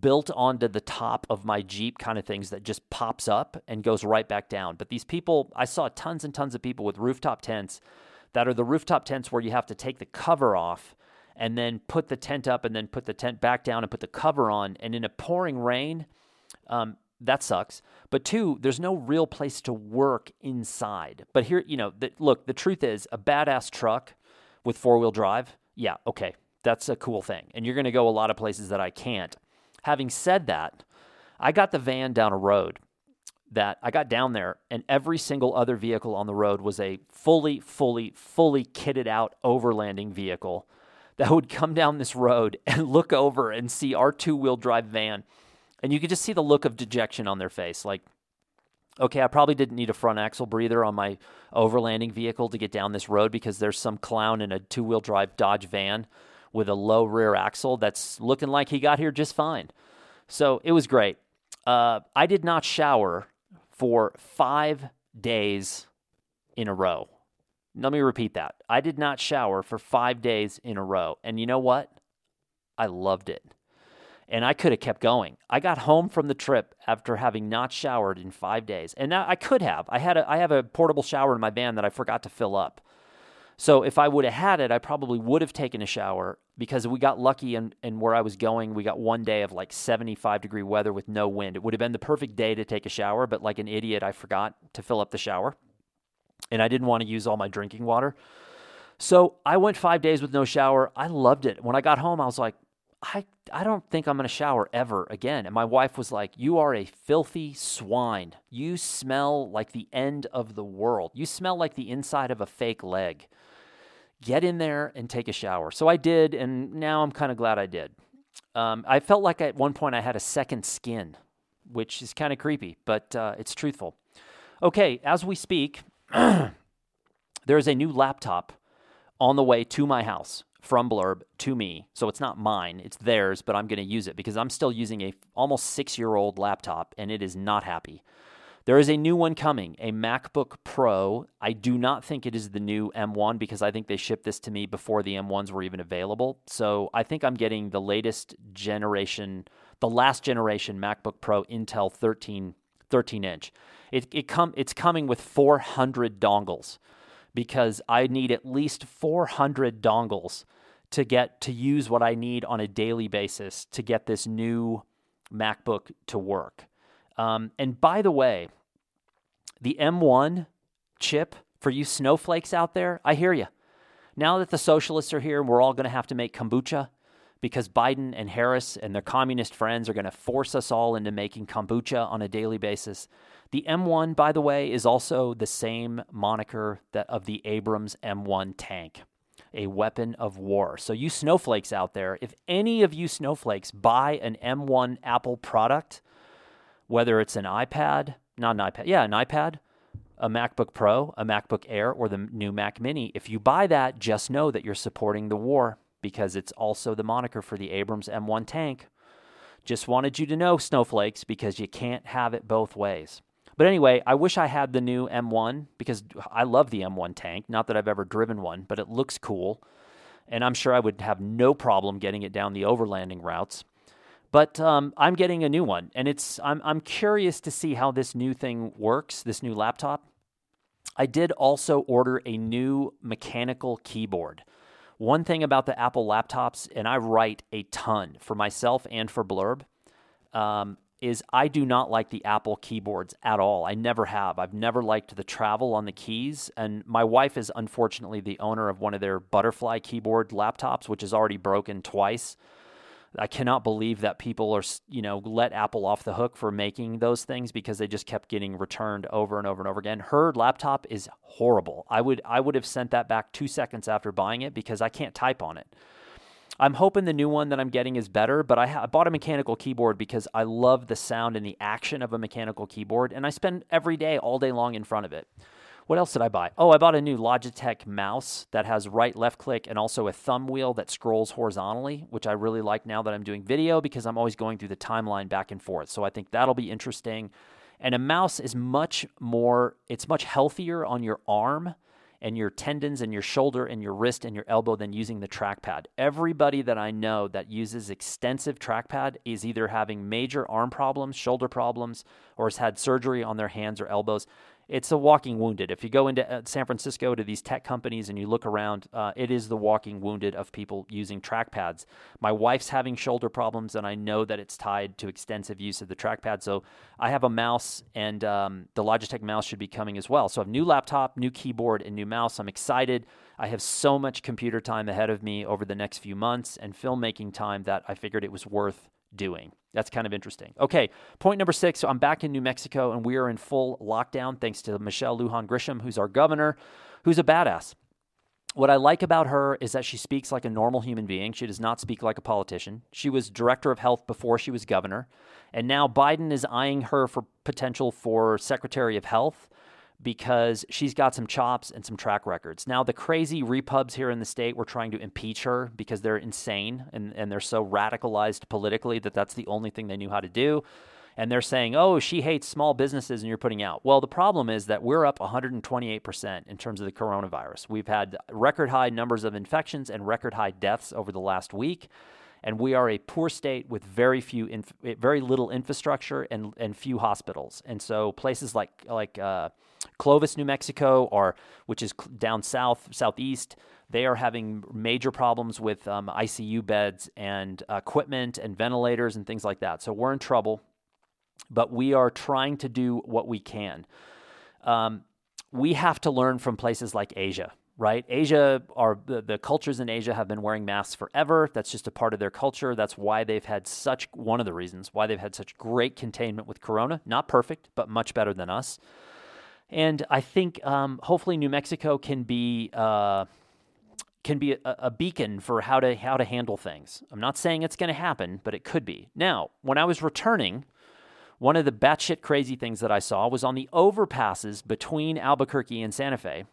built onto the top of my Jeep kind of things that just pops up and goes right back down. But these people, I saw tons and tons of people with rooftop tents that are the rooftop tents where you have to take the cover off and then put the tent up and then put the tent back down and put the cover on. And in a pouring rain, um, that sucks. But two, there's no real place to work inside. But here, you know, the, look, the truth is a badass truck with four-wheel drive, yeah, okay, that's a cool thing. And you're going to go a lot of places that I can't. Having said that, I got the van down a road that I got down there, and every single other vehicle on the road was a fully, fully, fully kitted out overlanding vehicle that would come down this road and look over and see our two-wheel drive van. And you could just see the look of dejection on their face. Like, okay, I probably didn't need a front axle breather on my overlanding vehicle to get down this road, because there's some clown in a two-wheel drive Dodge van with a low rear axle that's looking like he got here just fine. So it was great. Uh, I did not shower for five days in a row. Let me repeat that. I did not shower for five days in a row. And you know what? I loved it. And I could have kept going. I got home from the trip after having not showered in five days. And I could have. I had a, I have a portable shower in my van that I forgot to fill up. So if I would have had it, I probably would have taken a shower, because we got lucky, and, and where I was going, we got one day of like seventy-five degree weather with no wind. It would have been the perfect day to take a shower, but like an idiot, I forgot to fill up the shower, and I didn't want to use all my drinking water. So I went five days with no shower. I loved it. When I got home, I was like, I, I don't think I'm going to shower ever again. And my wife was like, you are a filthy swine. You smell like the end of the world. You smell like the inside of a fake leg. Get in there and take a shower. So I did, and now I'm kind of glad I did. Um, I felt like at one point I had a second skin, which is kind of creepy, but uh, it's truthful. Okay, as we speak, there is a new laptop on the way to my house from Blurb to me. So it's not mine, it's theirs, but I'm going to use it because I'm still using a almost six-year-old laptop, and it is not happy. There is a new one coming, a MacBook Pro. I do not think it is the new M one because I think they shipped this to me before the M ones were even available. So I think I'm getting the latest generation, the last generation MacBook Pro Intel thirteen, thirteen inch. It, it com- it's coming with four hundred dongles because I need at least four hundred dongles to get to use what I need on a daily basis to get this new MacBook to work. Um, and by the way, the M one chip, for you snowflakes out there, I hear you. Now that the socialists are here, we're all going to have to make kombucha because Biden and Harris and their communist friends are going to force us all into making kombucha on a daily basis. The M one, by the way, is also the same moniker that of the Abrams M one tank, a weapon of war. So you snowflakes out there, if any of you snowflakes buy an M one Apple product, whether it's an iPad, not an iPad, yeah, an iPad, a MacBook Pro, a MacBook Air, or the new Mac Mini, if you buy that, just know that you're supporting the war because it's also the moniker for the Abrams M one tank. Just wanted you to know, snowflakes, because you can't have it both ways. But anyway, I wish I had the new M one because I love the M one tank. Not that I've ever driven one, but it looks cool. And I'm sure I would have no problem getting it down the overlanding routes. But um, I'm getting a new one, and it's I'm I'm curious to see how this new thing works, this new laptop. I did also order a new mechanical keyboard. One thing about the Apple laptops, and I write a ton for myself and for Blurb, um, is I do not like the Apple keyboards at all. I never have. I've never liked the travel on the keys, and my wife is unfortunately the owner of one of their butterfly keyboard laptops, which is already broken twice. I cannot believe that people are, you know, let Apple off the hook for making those things because they just kept getting returned over and over and over again. Her laptop is horrible. I would I would have sent that back two seconds after buying it because I can't type on it. I'm hoping the new one that I'm getting is better, but I, ha- I bought a mechanical keyboard because I love the sound and the action of a mechanical keyboard, and I spend every day, all day long in front of it. What else did I buy? Oh, I bought a new Logitech mouse that has right, left click, and also a thumb wheel that scrolls horizontally, which I really like now that I'm doing video because I'm always going through the timeline back and forth. So I think that'll be interesting. And a mouse is much more, it's much healthier on your arm and your tendons and your shoulder and your wrist and your elbow than using the trackpad. Everybody that I know that uses extensive trackpad is either having major arm problems, shoulder problems, or has had surgery on their hands or elbows. It's a walking wounded. If you go into San Francisco to these tech companies and you look around, uh, it is the walking wounded of people using trackpads. My wife's having shoulder problems, and I know that it's tied to extensive use of the trackpad. So I have a mouse, and um, the Logitech mouse should be coming as well. So I have new laptop, new keyboard, and new mouse. I'm excited. I have so much computer time ahead of me over the next few months and filmmaking time that I figured it was worth doing. That's kind of interesting. Okay, point number six. So I'm back in New Mexico, and we are in full lockdown thanks to Michelle Lujan Grisham, who's our governor, who's a badass. What I like about her is that she speaks like a normal human being. She does not speak like a politician. She was director of health before she was governor, and now Biden is eyeing her for potential for secretary of health because she's got some chops and some track records. Now, the crazy repubs here in the state were trying to impeach her because they're insane and, and they're so radicalized politically that that's the only thing they knew how to do. And they're saying, oh, she hates small businesses and you're putting out. Well, the problem is that we're up one hundred twenty-eight percent in terms of the coronavirus. We've had record high numbers of infections and record high deaths over the last week. And we are a poor state with very few, inf- very little infrastructure and and few hospitals. And so places like like uh, Clovis, New Mexico, or which is down south, southeast, they are having major problems with um, I C U beds and equipment and ventilators and things like that. So we're in trouble, but we are trying to do what we can. Um, we have to learn from places like Asia. Right? Asia are the, the cultures in Asia have been wearing masks forever. That's just a part of their culture. That's why they've had such one of the reasons why they've had such great containment with Corona. Not perfect, but much better than us. And I think um, hopefully New Mexico can be uh, can be a, a beacon for how to how to handle things. I'm not saying it's going to happen, but it could be. Now, when I was returning, one of the batshit crazy things that I saw was on the overpasses between Albuquerque and Santa Fe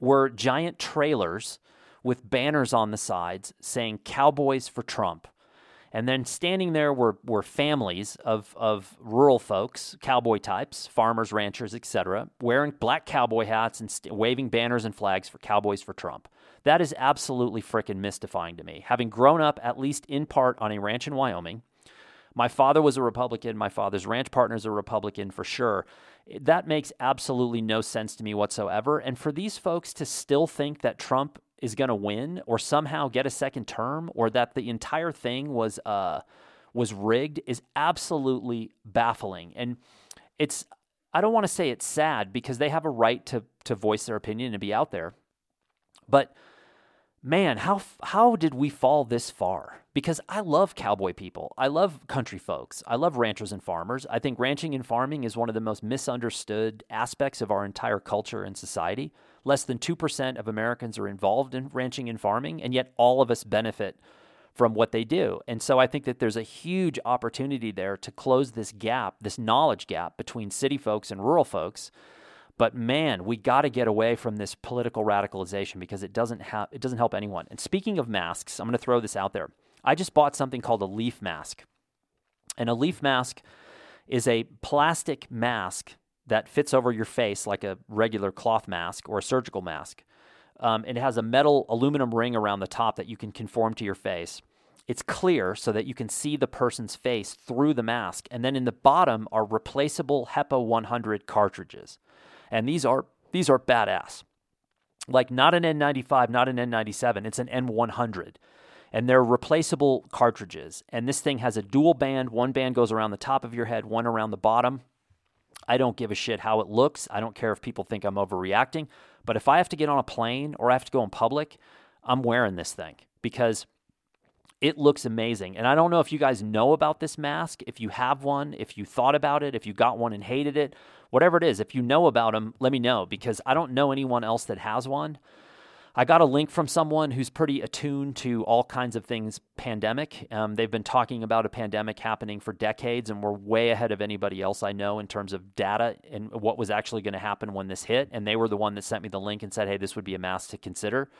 were giant trailers with banners on the sides saying Cowboys for Trump. And then standing there were were families of of rural folks, cowboy types, farmers, ranchers, et cetera, wearing black cowboy hats and st- waving banners and flags for Cowboys for Trump. That is absolutely frickin' mystifying to me. Having grown up, at least in part, on a ranch in Wyoming, my father was a Republican. My father's ranch partner is a Republican for sure. That makes absolutely no sense to me whatsoever. And for these folks to still think that Trump is going to win or somehow get a second term or that the entire thing was uh, was rigged is absolutely baffling. And it's I don't want to say it's sad because they have a right to to voice their opinion and be out there. But man, how how did we fall this far? Because I love cowboy people. I love country folks. I love ranchers and farmers. I think ranching and farming is one of the most misunderstood aspects of our entire culture and society. Less than two percent of Americans are involved in ranching and farming, and yet all of us benefit from what they do. And so I think that there's a huge opportunity there to close this gap, this knowledge gap between city folks and rural folks. But man, we got to get away from this political radicalization because it doesn't ha- it doesn't help anyone. And speaking of masks, I'm going to throw this out there. I just bought something called a leaf mask. And a leaf mask is a plastic mask that fits over your face like a regular cloth mask or a surgical mask. Um, it has a metal aluminum ring around the top that you can conform to your face. It's clear so that you can see the person's face through the mask. And then in the bottom are replaceable HEPA one hundred cartridges. And these are these are badass. Like not an N ninety-five, not an N ninety-seven, it's an N one hundred. And they're replaceable cartridges. And this thing has a dual band. One band goes around the top of your head, one around the bottom. I don't give a shit how it looks. I don't care if people think I'm overreacting. But if I have to get on a plane or I have to go in public, I'm wearing this thing because it looks amazing. And I don't know if you guys know about this mask, if you have one, if you thought about it, if you got one and hated it, whatever it is. If you know about them, let me know because I don't know anyone else that has one. I got a link from someone who's pretty attuned to all kinds of things pandemic. Um, they've been talking about a pandemic happening for decades, and we're way ahead of anybody else I know in terms of data and what was actually going to happen when this hit. And they were the one that sent me the link and said, hey, this would be a mask to consider.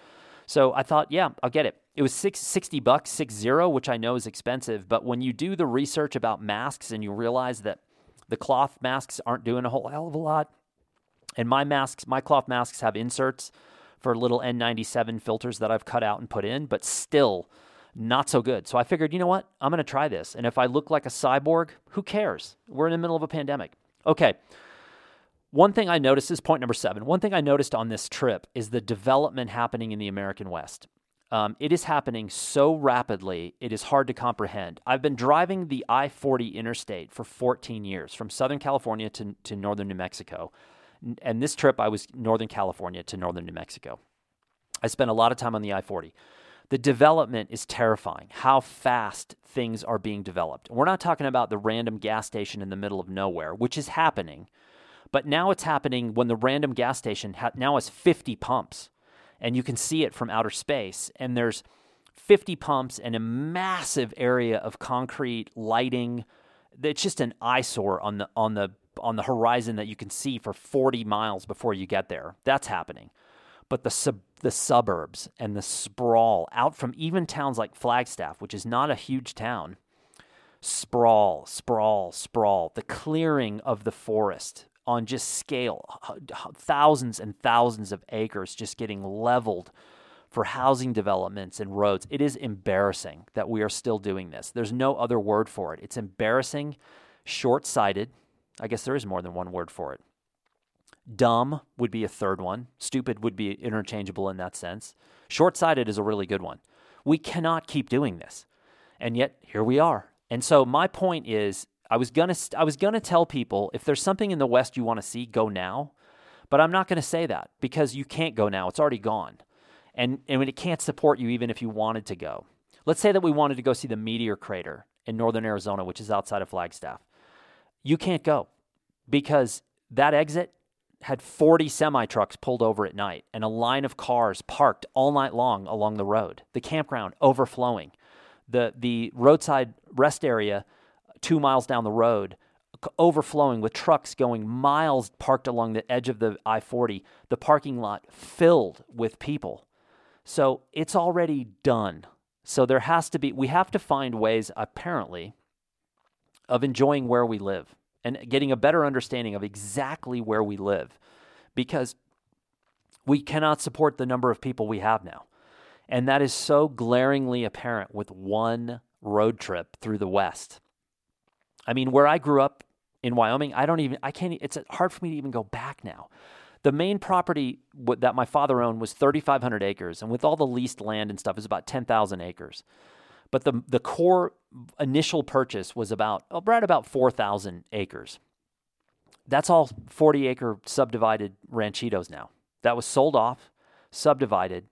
So I thought, yeah, I'll get it. It was six, sixty bucks, six zero, which I know is expensive. But when you do the research about masks and you realize that the cloth masks aren't doing a whole hell of a lot, and my masks, my cloth masks have inserts for little N ninety-seven filters that I've cut out and put in, but still not so good. So I figured, you know what? I'm going to try this. And if I look like a cyborg, who cares? We're in the middle of a pandemic. Okay. One thing I noticed is point number seven. One thing I noticed on this trip is the development happening in the American West. Um, it is happening so rapidly, it is hard to comprehend. I've been driving the I forty interstate for fourteen years from Southern California to, to Northern New Mexico. And this trip, I was Northern California to Northern New Mexico. I spent a lot of time on the I forty. The development is terrifying, how fast things are being developed. We're not talking about the random gas station in the middle of nowhere, which is happening. But now it's happening when the random gas station ha- now has fifty pumps. And you can see it from outer space. And there's fifty pumps and a massive area of concrete, lighting. It's just an eyesore on the on the... on the horizon that you can see for forty miles before you get there. That's happening. But the sub, the suburbs and the sprawl out from even towns like Flagstaff, which is not a huge town, sprawl, sprawl, sprawl, the clearing of the forest on just scale, thousands and thousands of acres just getting leveled for housing developments and roads. It is embarrassing that we are still doing this. There's no other word for it. It's embarrassing, short-sighted. I guess there is more than one word for it. Dumb would be a third one. Stupid would be interchangeable in that sense. Short-sighted is a really good one. We cannot keep doing this. And yet, here we are. And so my point is, I was gonna, I was gonna tell people, if there's something in the West you want to see, go now. But I'm not going to say that because you can't go now. It's already gone. And, and it can't support you even if you wanted to go. Let's say that we wanted to go see the meteor crater in northern Arizona, which is outside of Flagstaff. You can't go because that exit had forty semi-trucks pulled over at night and a line of cars parked all night long along the road. The campground overflowing. The the roadside rest area two miles down the road overflowing with trucks going miles parked along the edge of the I forty. The parking lot filled with people. So it's already done. So there has to be, we have to find ways, apparently, of enjoying where we live and getting a better understanding of exactly where we live, because we cannot support the number of people we have now. And that is so glaringly apparent with one road trip through the West. I mean, where I grew up in Wyoming, I don't even, I can't, it's hard for me to even go back now. The main property that my father owned was thirty-five hundred acres, and with all the leased land and stuff, it was about ten thousand acres. But the the core initial purchase was about right about four thousand acres. That's all forty-acre subdivided ranchitos now. That was sold off, subdivided,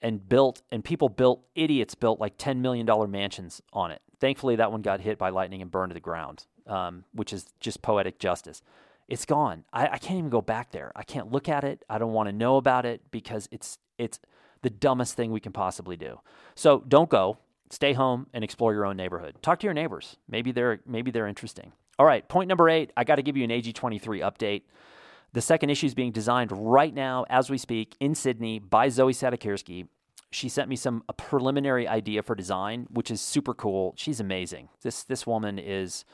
and built, and people built, idiots built like ten million dollars mansions on it. Thankfully, that one got hit by lightning and burned to the ground, um, which is just poetic justice. It's gone. I, I can't even go back there. I can't look at it. I don't want to know about it because it's it's the dumbest thing we can possibly do. So don't go. Stay home and explore your own neighborhood. Talk to your neighbors. Maybe they're maybe they're interesting. All right, point number eight. I got to give you an A G twenty-three update. The second issue is being designed right now as we speak in Sydney by Zoe Sadakierski. She sent me some a preliminary idea for design, which is super cool. She's amazing. This this woman is.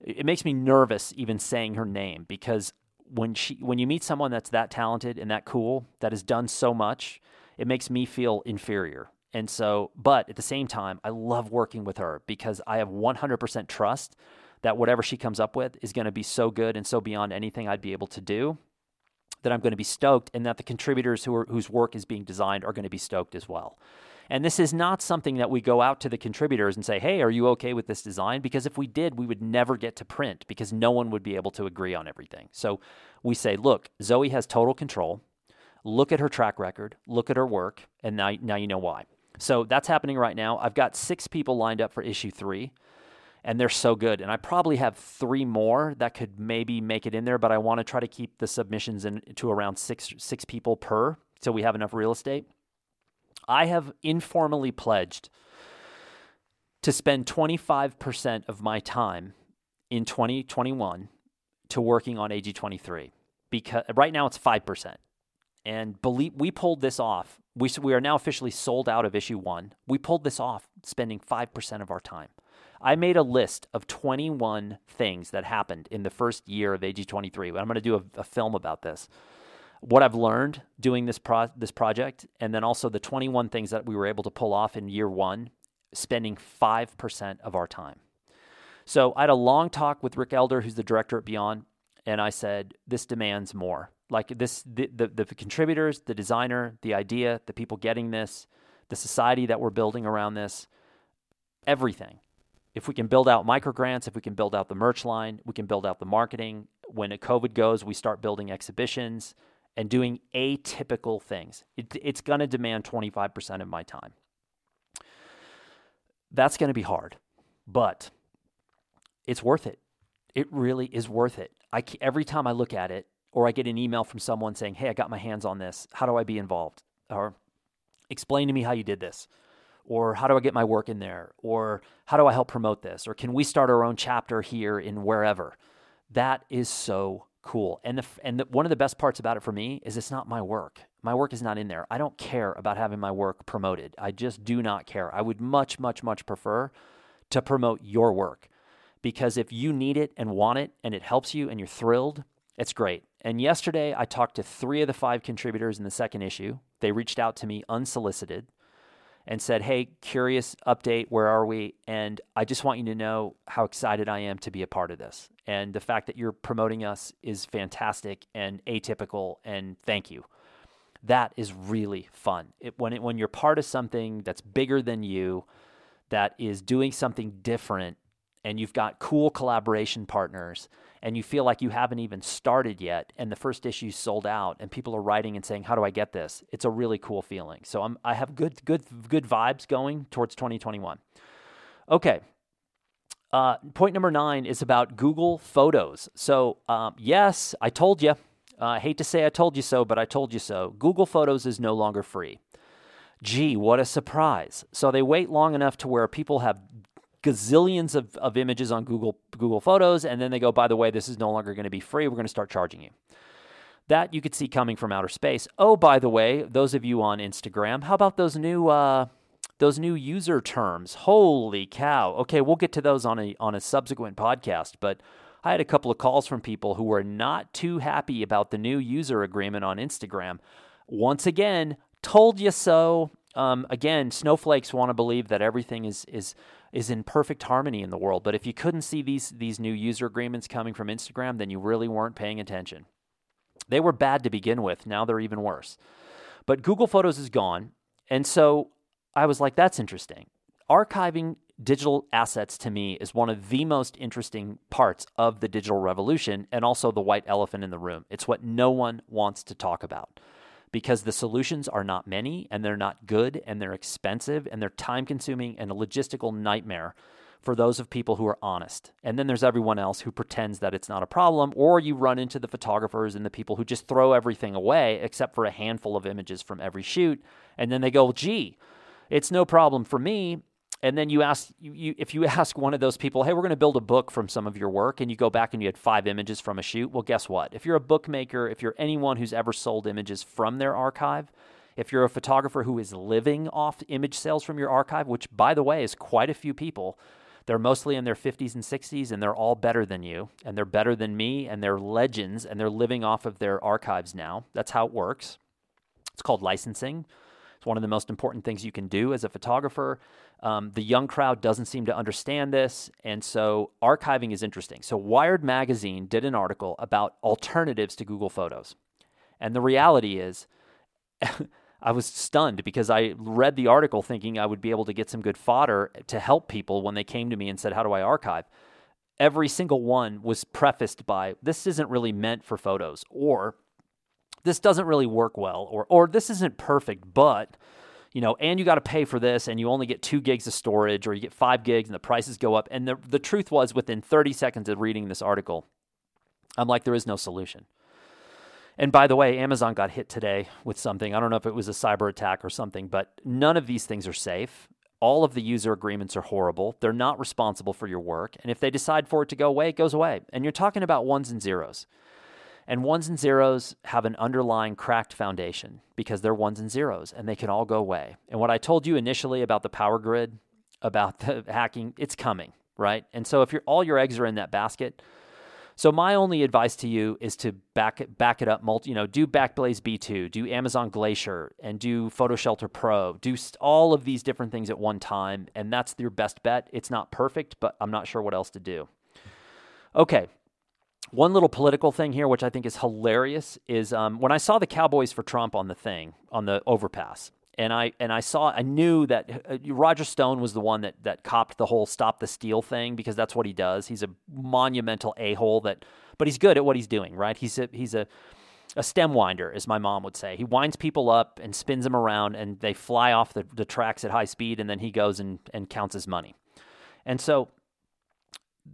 It makes me nervous even saying her name, because when she when you meet someone that's that talented and that cool, that has done so much, it makes me feel inferior. And so, but at the same time, I love working with her because I have one hundred percent trust that whatever she comes up with is going to be so good and so beyond anything I'd be able to do that I'm going to be stoked, and that the contributors who are, whose work is being designed are going to be stoked as well. And this is not something that we go out to the contributors and say, hey, are you okay with this design? Because if we did, we would never get to print because no one would be able to agree on everything. So we say, look, Zoe has total control. Look at her track record. Look at her work. And now, now you know why. So that's happening right now. I've got six people lined up for issue three, and they're so good. And I probably have three more that could maybe make it in there, but I want to try to keep the submissions in to around six six people per, so we have enough real estate. I have informally pledged to spend twenty-five percent of my time in twenty twenty-one to working on A G twenty-three, because right now it's five percent. And believe we pulled this off. We we are now officially sold out of issue one. We pulled this off spending five percent of our time. I made a list of twenty-one things that happened in the first year of A G twenty-three. I'm going to do a, a film about this. What I've learned doing this pro- this project, and then also the twenty-one things that we were able to pull off in year one, spending five percent of our time. So I had a long talk with Rick Elder, who's the director at Beyond, and I said, this demands more. Like this, the, the, the contributors, the designer, the idea, the people getting this, the society that we're building around this, everything. If we can build out microgrants, if we can build out the merch line, we can build out the marketing. When COVID goes, we start building exhibitions and doing atypical things. It, it's going to demand twenty-five percent of my time. That's going to be hard, but it's worth it. It really is worth it. I, every time I look at it, or I get an email from someone saying, hey, I got my hands on this. How do I be involved? Or explain to me how you did this. Or how do I get my work in there? Or how do I help promote this? Or can we start our own chapter here in wherever? That is so cool. And the, and the, one of the best parts about it for me is it's not my work. My work is not in there. I don't care about having my work promoted. I just do not care. I would much, much, much prefer to promote your work, because if you need it and want it and it helps you and you're thrilled, it's great. And yesterday I talked to three of the five contributors in the second issue. They reached out to me unsolicited and said, hey, curious update, where are we? And I just want you to know how excited I am to be a part of this. And the fact that you're promoting us is fantastic and atypical, and thank you. That is really fun. It, when, it, when you're part of something that's bigger than you, that is doing something different, and you've got cool collaboration partners, and you feel like you haven't even started yet, and the first issue sold out, and people are writing and saying, how do I get this? It's a really cool feeling. So I'm, I have good good, good vibes going towards twenty twenty-one. Okay, uh, point number nine is about Google Photos. So um, yes, I told you. Uh, I hate to say I told you so, but I told you so. Google Photos is no longer free. Gee, what a surprise. So they wait long enough to where people have gazillions of, of images on Google Google Photos, and then they go, by the way, this is no longer going to be free. We're going to start charging you. That you could see coming from outer space. Oh, by the way, those of you on Instagram, how about those new uh, Those new user terms, holy cow. Okay, we'll get to those on a on a subsequent podcast, but I had a couple of calls from people who were not too happy about the new user agreement on Instagram. Once again, told you so. Um, again, snowflakes want to believe that everything is is is in perfect harmony in the world, but if you couldn't see these these new user agreements coming from Instagram, then you really weren't paying attention. They were bad to begin with. Now they're even worse. But Google Photos is gone, and so I was like, that's interesting. Archiving digital assets to me is one of the most interesting parts of the digital revolution and also the white elephant in the room. It's what no one wants to talk about because the solutions are not many and they're not good and they're expensive and they're time-consuming and a logistical nightmare for those of people who are honest. And then there's everyone else who pretends that it's not a problem, or you run into the photographers and the people who just throw everything away except for a handful of images from every shoot, and then they go, gee, it's no problem for me. And then you ask, you, you, if you ask one of those people, hey, we're going to build a book from some of your work, and you go back and you had five images from a shoot, well, guess what? If you're a bookmaker, if you're anyone who's ever sold images from their archive, if you're a photographer who is living off image sales from your archive, which, by the way, is quite a few people, they're mostly in their fifties and sixties, and they're all better than you, and they're better than me, and they're legends, and they're living off of their archives now. That's how it works. It's called licensing. One of the most important things you can do as a photographer. Um, the young crowd doesn't seem to understand this, and so archiving is interesting. So Wired Magazine did an article about alternatives to Google Photos, and the reality is I was stunned because I read the article thinking I would be able to get some good fodder to help people when they came to me and said, how do I archive? Every single one was prefaced by, this isn't really meant for photos, or this doesn't really work well, or or this isn't perfect, but, you know, and you got to pay for this, and you only get two gigs of storage, or you get five gigs, and the prices go up. And the, the truth was, within thirty seconds of reading this article, I'm like, there is no solution. And by the way, Amazon got hit today with something. I don't know if it was a cyber attack or something, but none of these things are safe. All of the user agreements are horrible. They're not responsible for your work. And if they decide for it to go away, it goes away. And you're talking about ones and zeros. And ones and zeros have an underlying cracked foundation because they're ones and zeros, and they can all go away. And what I told you initially about the power grid, about the hacking, it's coming, right? And so if you're, all your eggs are in that basket. So my only advice to you is to back it, back it up, multi, you know, do Backblaze B two, do Amazon Glacier, and do PhotoShelter Pro. Do st- all of these different things at one time, and that's your best bet. It's not perfect, but I'm not sure what else to do. Okay. One little political thing here, which I think is hilarious, is um, when I saw the Cowboys for Trump on the thing, on the overpass, and I and I saw, I knew that uh, Roger Stone was the one that that copped the whole stop the steal thing, because that's what he does. He's a monumental a-hole that, but he's good at what he's doing, right? He's a, he's a, a stem winder, as my mom would say. He winds people up and spins them around, and they fly off the, the tracks at high speed, and then he goes and, and counts his money. And so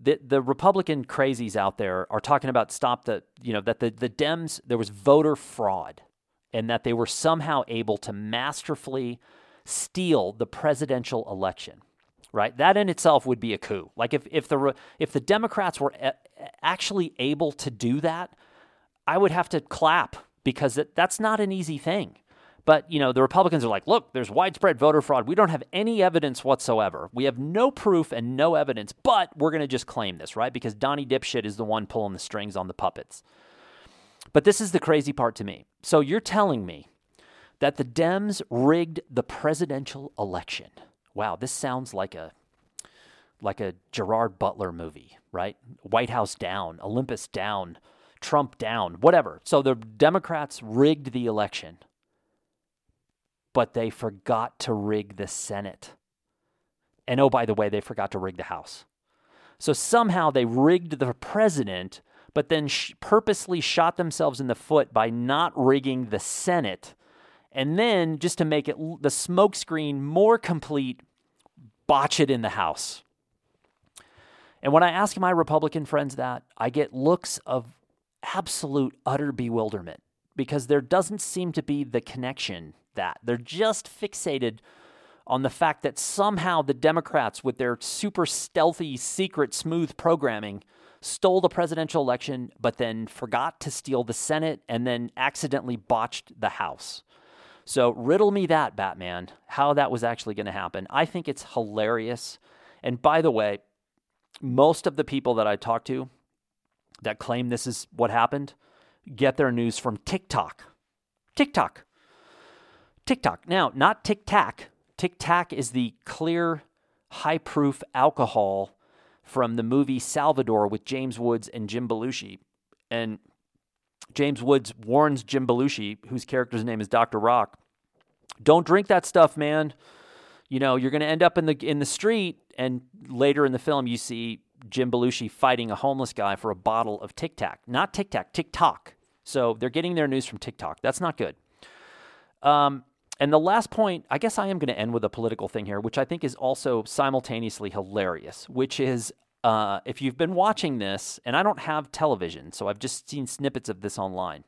The, the Republican crazies out there are talking about stop the, you know, that the, the Dems, there was voter fraud, and that they were somehow able to masterfully steal the presidential election, right? That in itself would be a coup. Like if, if the if the Democrats were a, actually able to do that, I would have to clap, because that, that's not an easy thing. But, you know, the Republicans are like, look, there's widespread voter fraud. We don't have any evidence whatsoever. We have no proof and no evidence, but we're going to just claim this, right? Because Donnie Dipshit is the one pulling the strings on the puppets. But this is the crazy part to me. So you're telling me that the Dems rigged the presidential election. Wow, this sounds like a like a Gerard Butler movie, right? White House down, Olympus down, Trump down, whatever. So the Democrats rigged the election, but they forgot to rig the Senate. And oh, by the way, they forgot to rig the House. So somehow they rigged the president, but then sh- purposely shot themselves in the foot by not rigging the Senate. And then, just to make it l- the smokescreen more complete, botch it in the House. And when I ask my Republican friends that, I get looks of absolute, utter bewilderment, because there doesn't seem to be the connection. That they're just fixated on the fact that somehow the Democrats, with their super stealthy, secret, smooth programming, stole the presidential election, but then forgot to steal the Senate, and then accidentally botched the House. So riddle me that, Batman, how that was actually going to happen. I think it's hilarious. And by the way, most of the people that I talk to that claim this is what happened get their news from TikTok. TikTok. TikTok. Now, not Tic Tac. Tic Tac is the clear, high-proof alcohol from the movie Salvador with James Woods and Jim Belushi. And James Woods warns Jim Belushi, whose character's name is Doctor Rock, don't drink that stuff, man. You know, you're going to end up in the in the street. And later in the film, you see Jim Belushi fighting a homeless guy for a bottle of Tic Tac. Not Tic Tac, TikTok. So they're getting their news from TikTok. That's not good. Um, and the last point, I guess I am going to end with a political thing here, which I think is also simultaneously hilarious, which is uh, if you've been watching this, and I don't have television, so I've just seen snippets of this online.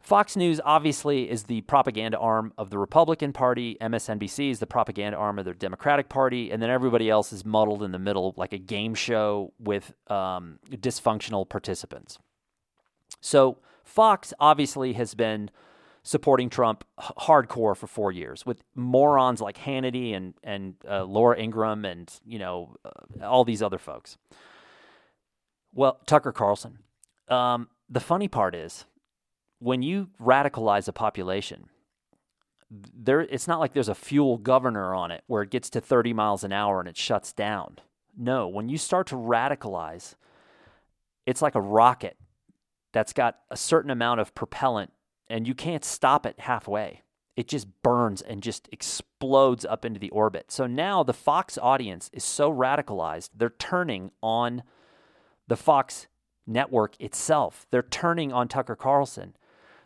Fox News obviously is the propaganda arm of the Republican Party. M S N B C is the propaganda arm of the Democratic Party. And then everybody else is muddled in the middle like a game show with um, dysfunctional participants. So Fox obviously has been supporting Trump h- hardcore for four years with morons like Hannity and, and uh, Laura Ingraham and, you know, uh, all these other folks. Well, Tucker Carlson. Um, the funny part is, when you radicalize a population, there it's not like there's a fuel governor on it where it gets to thirty miles an hour and it shuts down. No, when you start to radicalize, it's like a rocket that's got a certain amount of propellant and you can't stop it halfway. It just burns and just explodes up into the orbit. So now the Fox audience is so radicalized, they're turning on the Fox network itself. They're turning on Tucker Carlson.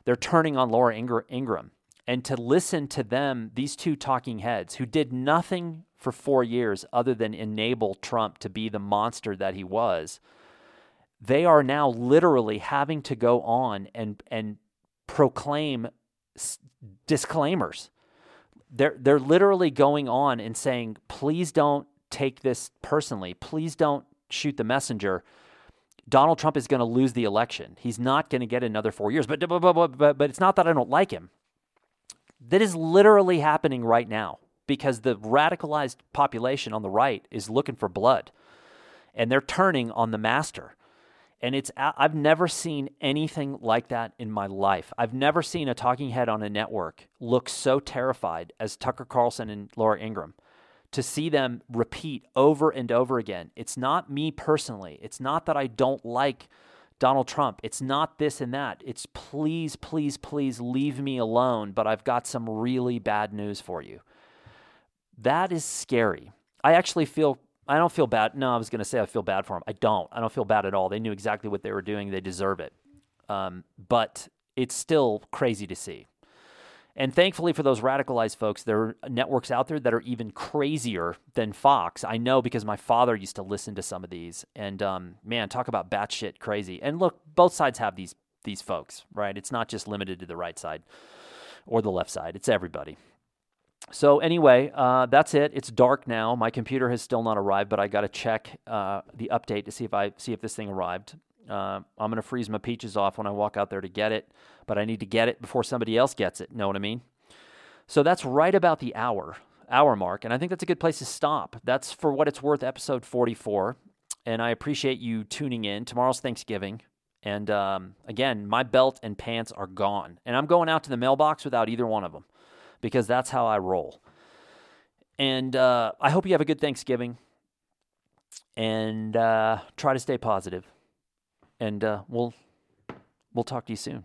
They're turning on Laura Ingraham. And to listen to them, these two talking heads who did nothing for four years other than enable Trump to be the monster that he was, they are now literally having to go on and and proclaim s- disclaimers. They're, they're literally going on and saying, please don't take this personally. Please don't shoot the messenger. Donald Trump is going to lose the election. He's not going to get another four years. But, but, but, but, but it's not that I don't like him. That is literally happening right now because the radicalized population on the right is looking for blood. And they're turning on the master. And it's I've never seen anything like that in my life. I've never seen a talking head on a network look so terrified as Tucker Carlson and Laura Ingraham. To see them repeat over and over again, it's not me personally. It's not that I don't like Donald Trump. It's not this and that. It's please, please, please leave me alone, but I've got some really bad news for you. That is scary. I actually feel, I don't feel bad. No, I was going to say I feel bad for them. I don't. I don't feel bad at all. They knew exactly what they were doing. They deserve it. Um, but it's still crazy to see. And thankfully for those radicalized folks, there are networks out there that are even crazier than Fox. I know because my father used to listen to some of these. And um, man, talk about batshit crazy. And look, both sides have these these folks, right? It's not just limited to the right side or the left side. It's everybody. So anyway, uh, that's it. It's dark now. My computer has still not arrived, but I got to check uh, the update to see if I see if this thing arrived. Uh, I'm going to freeze my peaches off when I walk out there to get it, but I need to get it before somebody else gets it. Know what I mean? So that's right about the hour, hour mark, and I think that's a good place to stop. That's, for what it's worth, episode forty-four, and I appreciate you tuning in. Tomorrow's Thanksgiving, and um, again, my belt and pants are gone, and I'm going out to the mailbox without either one of them because that's how I roll. And uh, I hope you have a good Thanksgiving, and uh, try to stay positive. And uh, we'll we'll talk to you soon.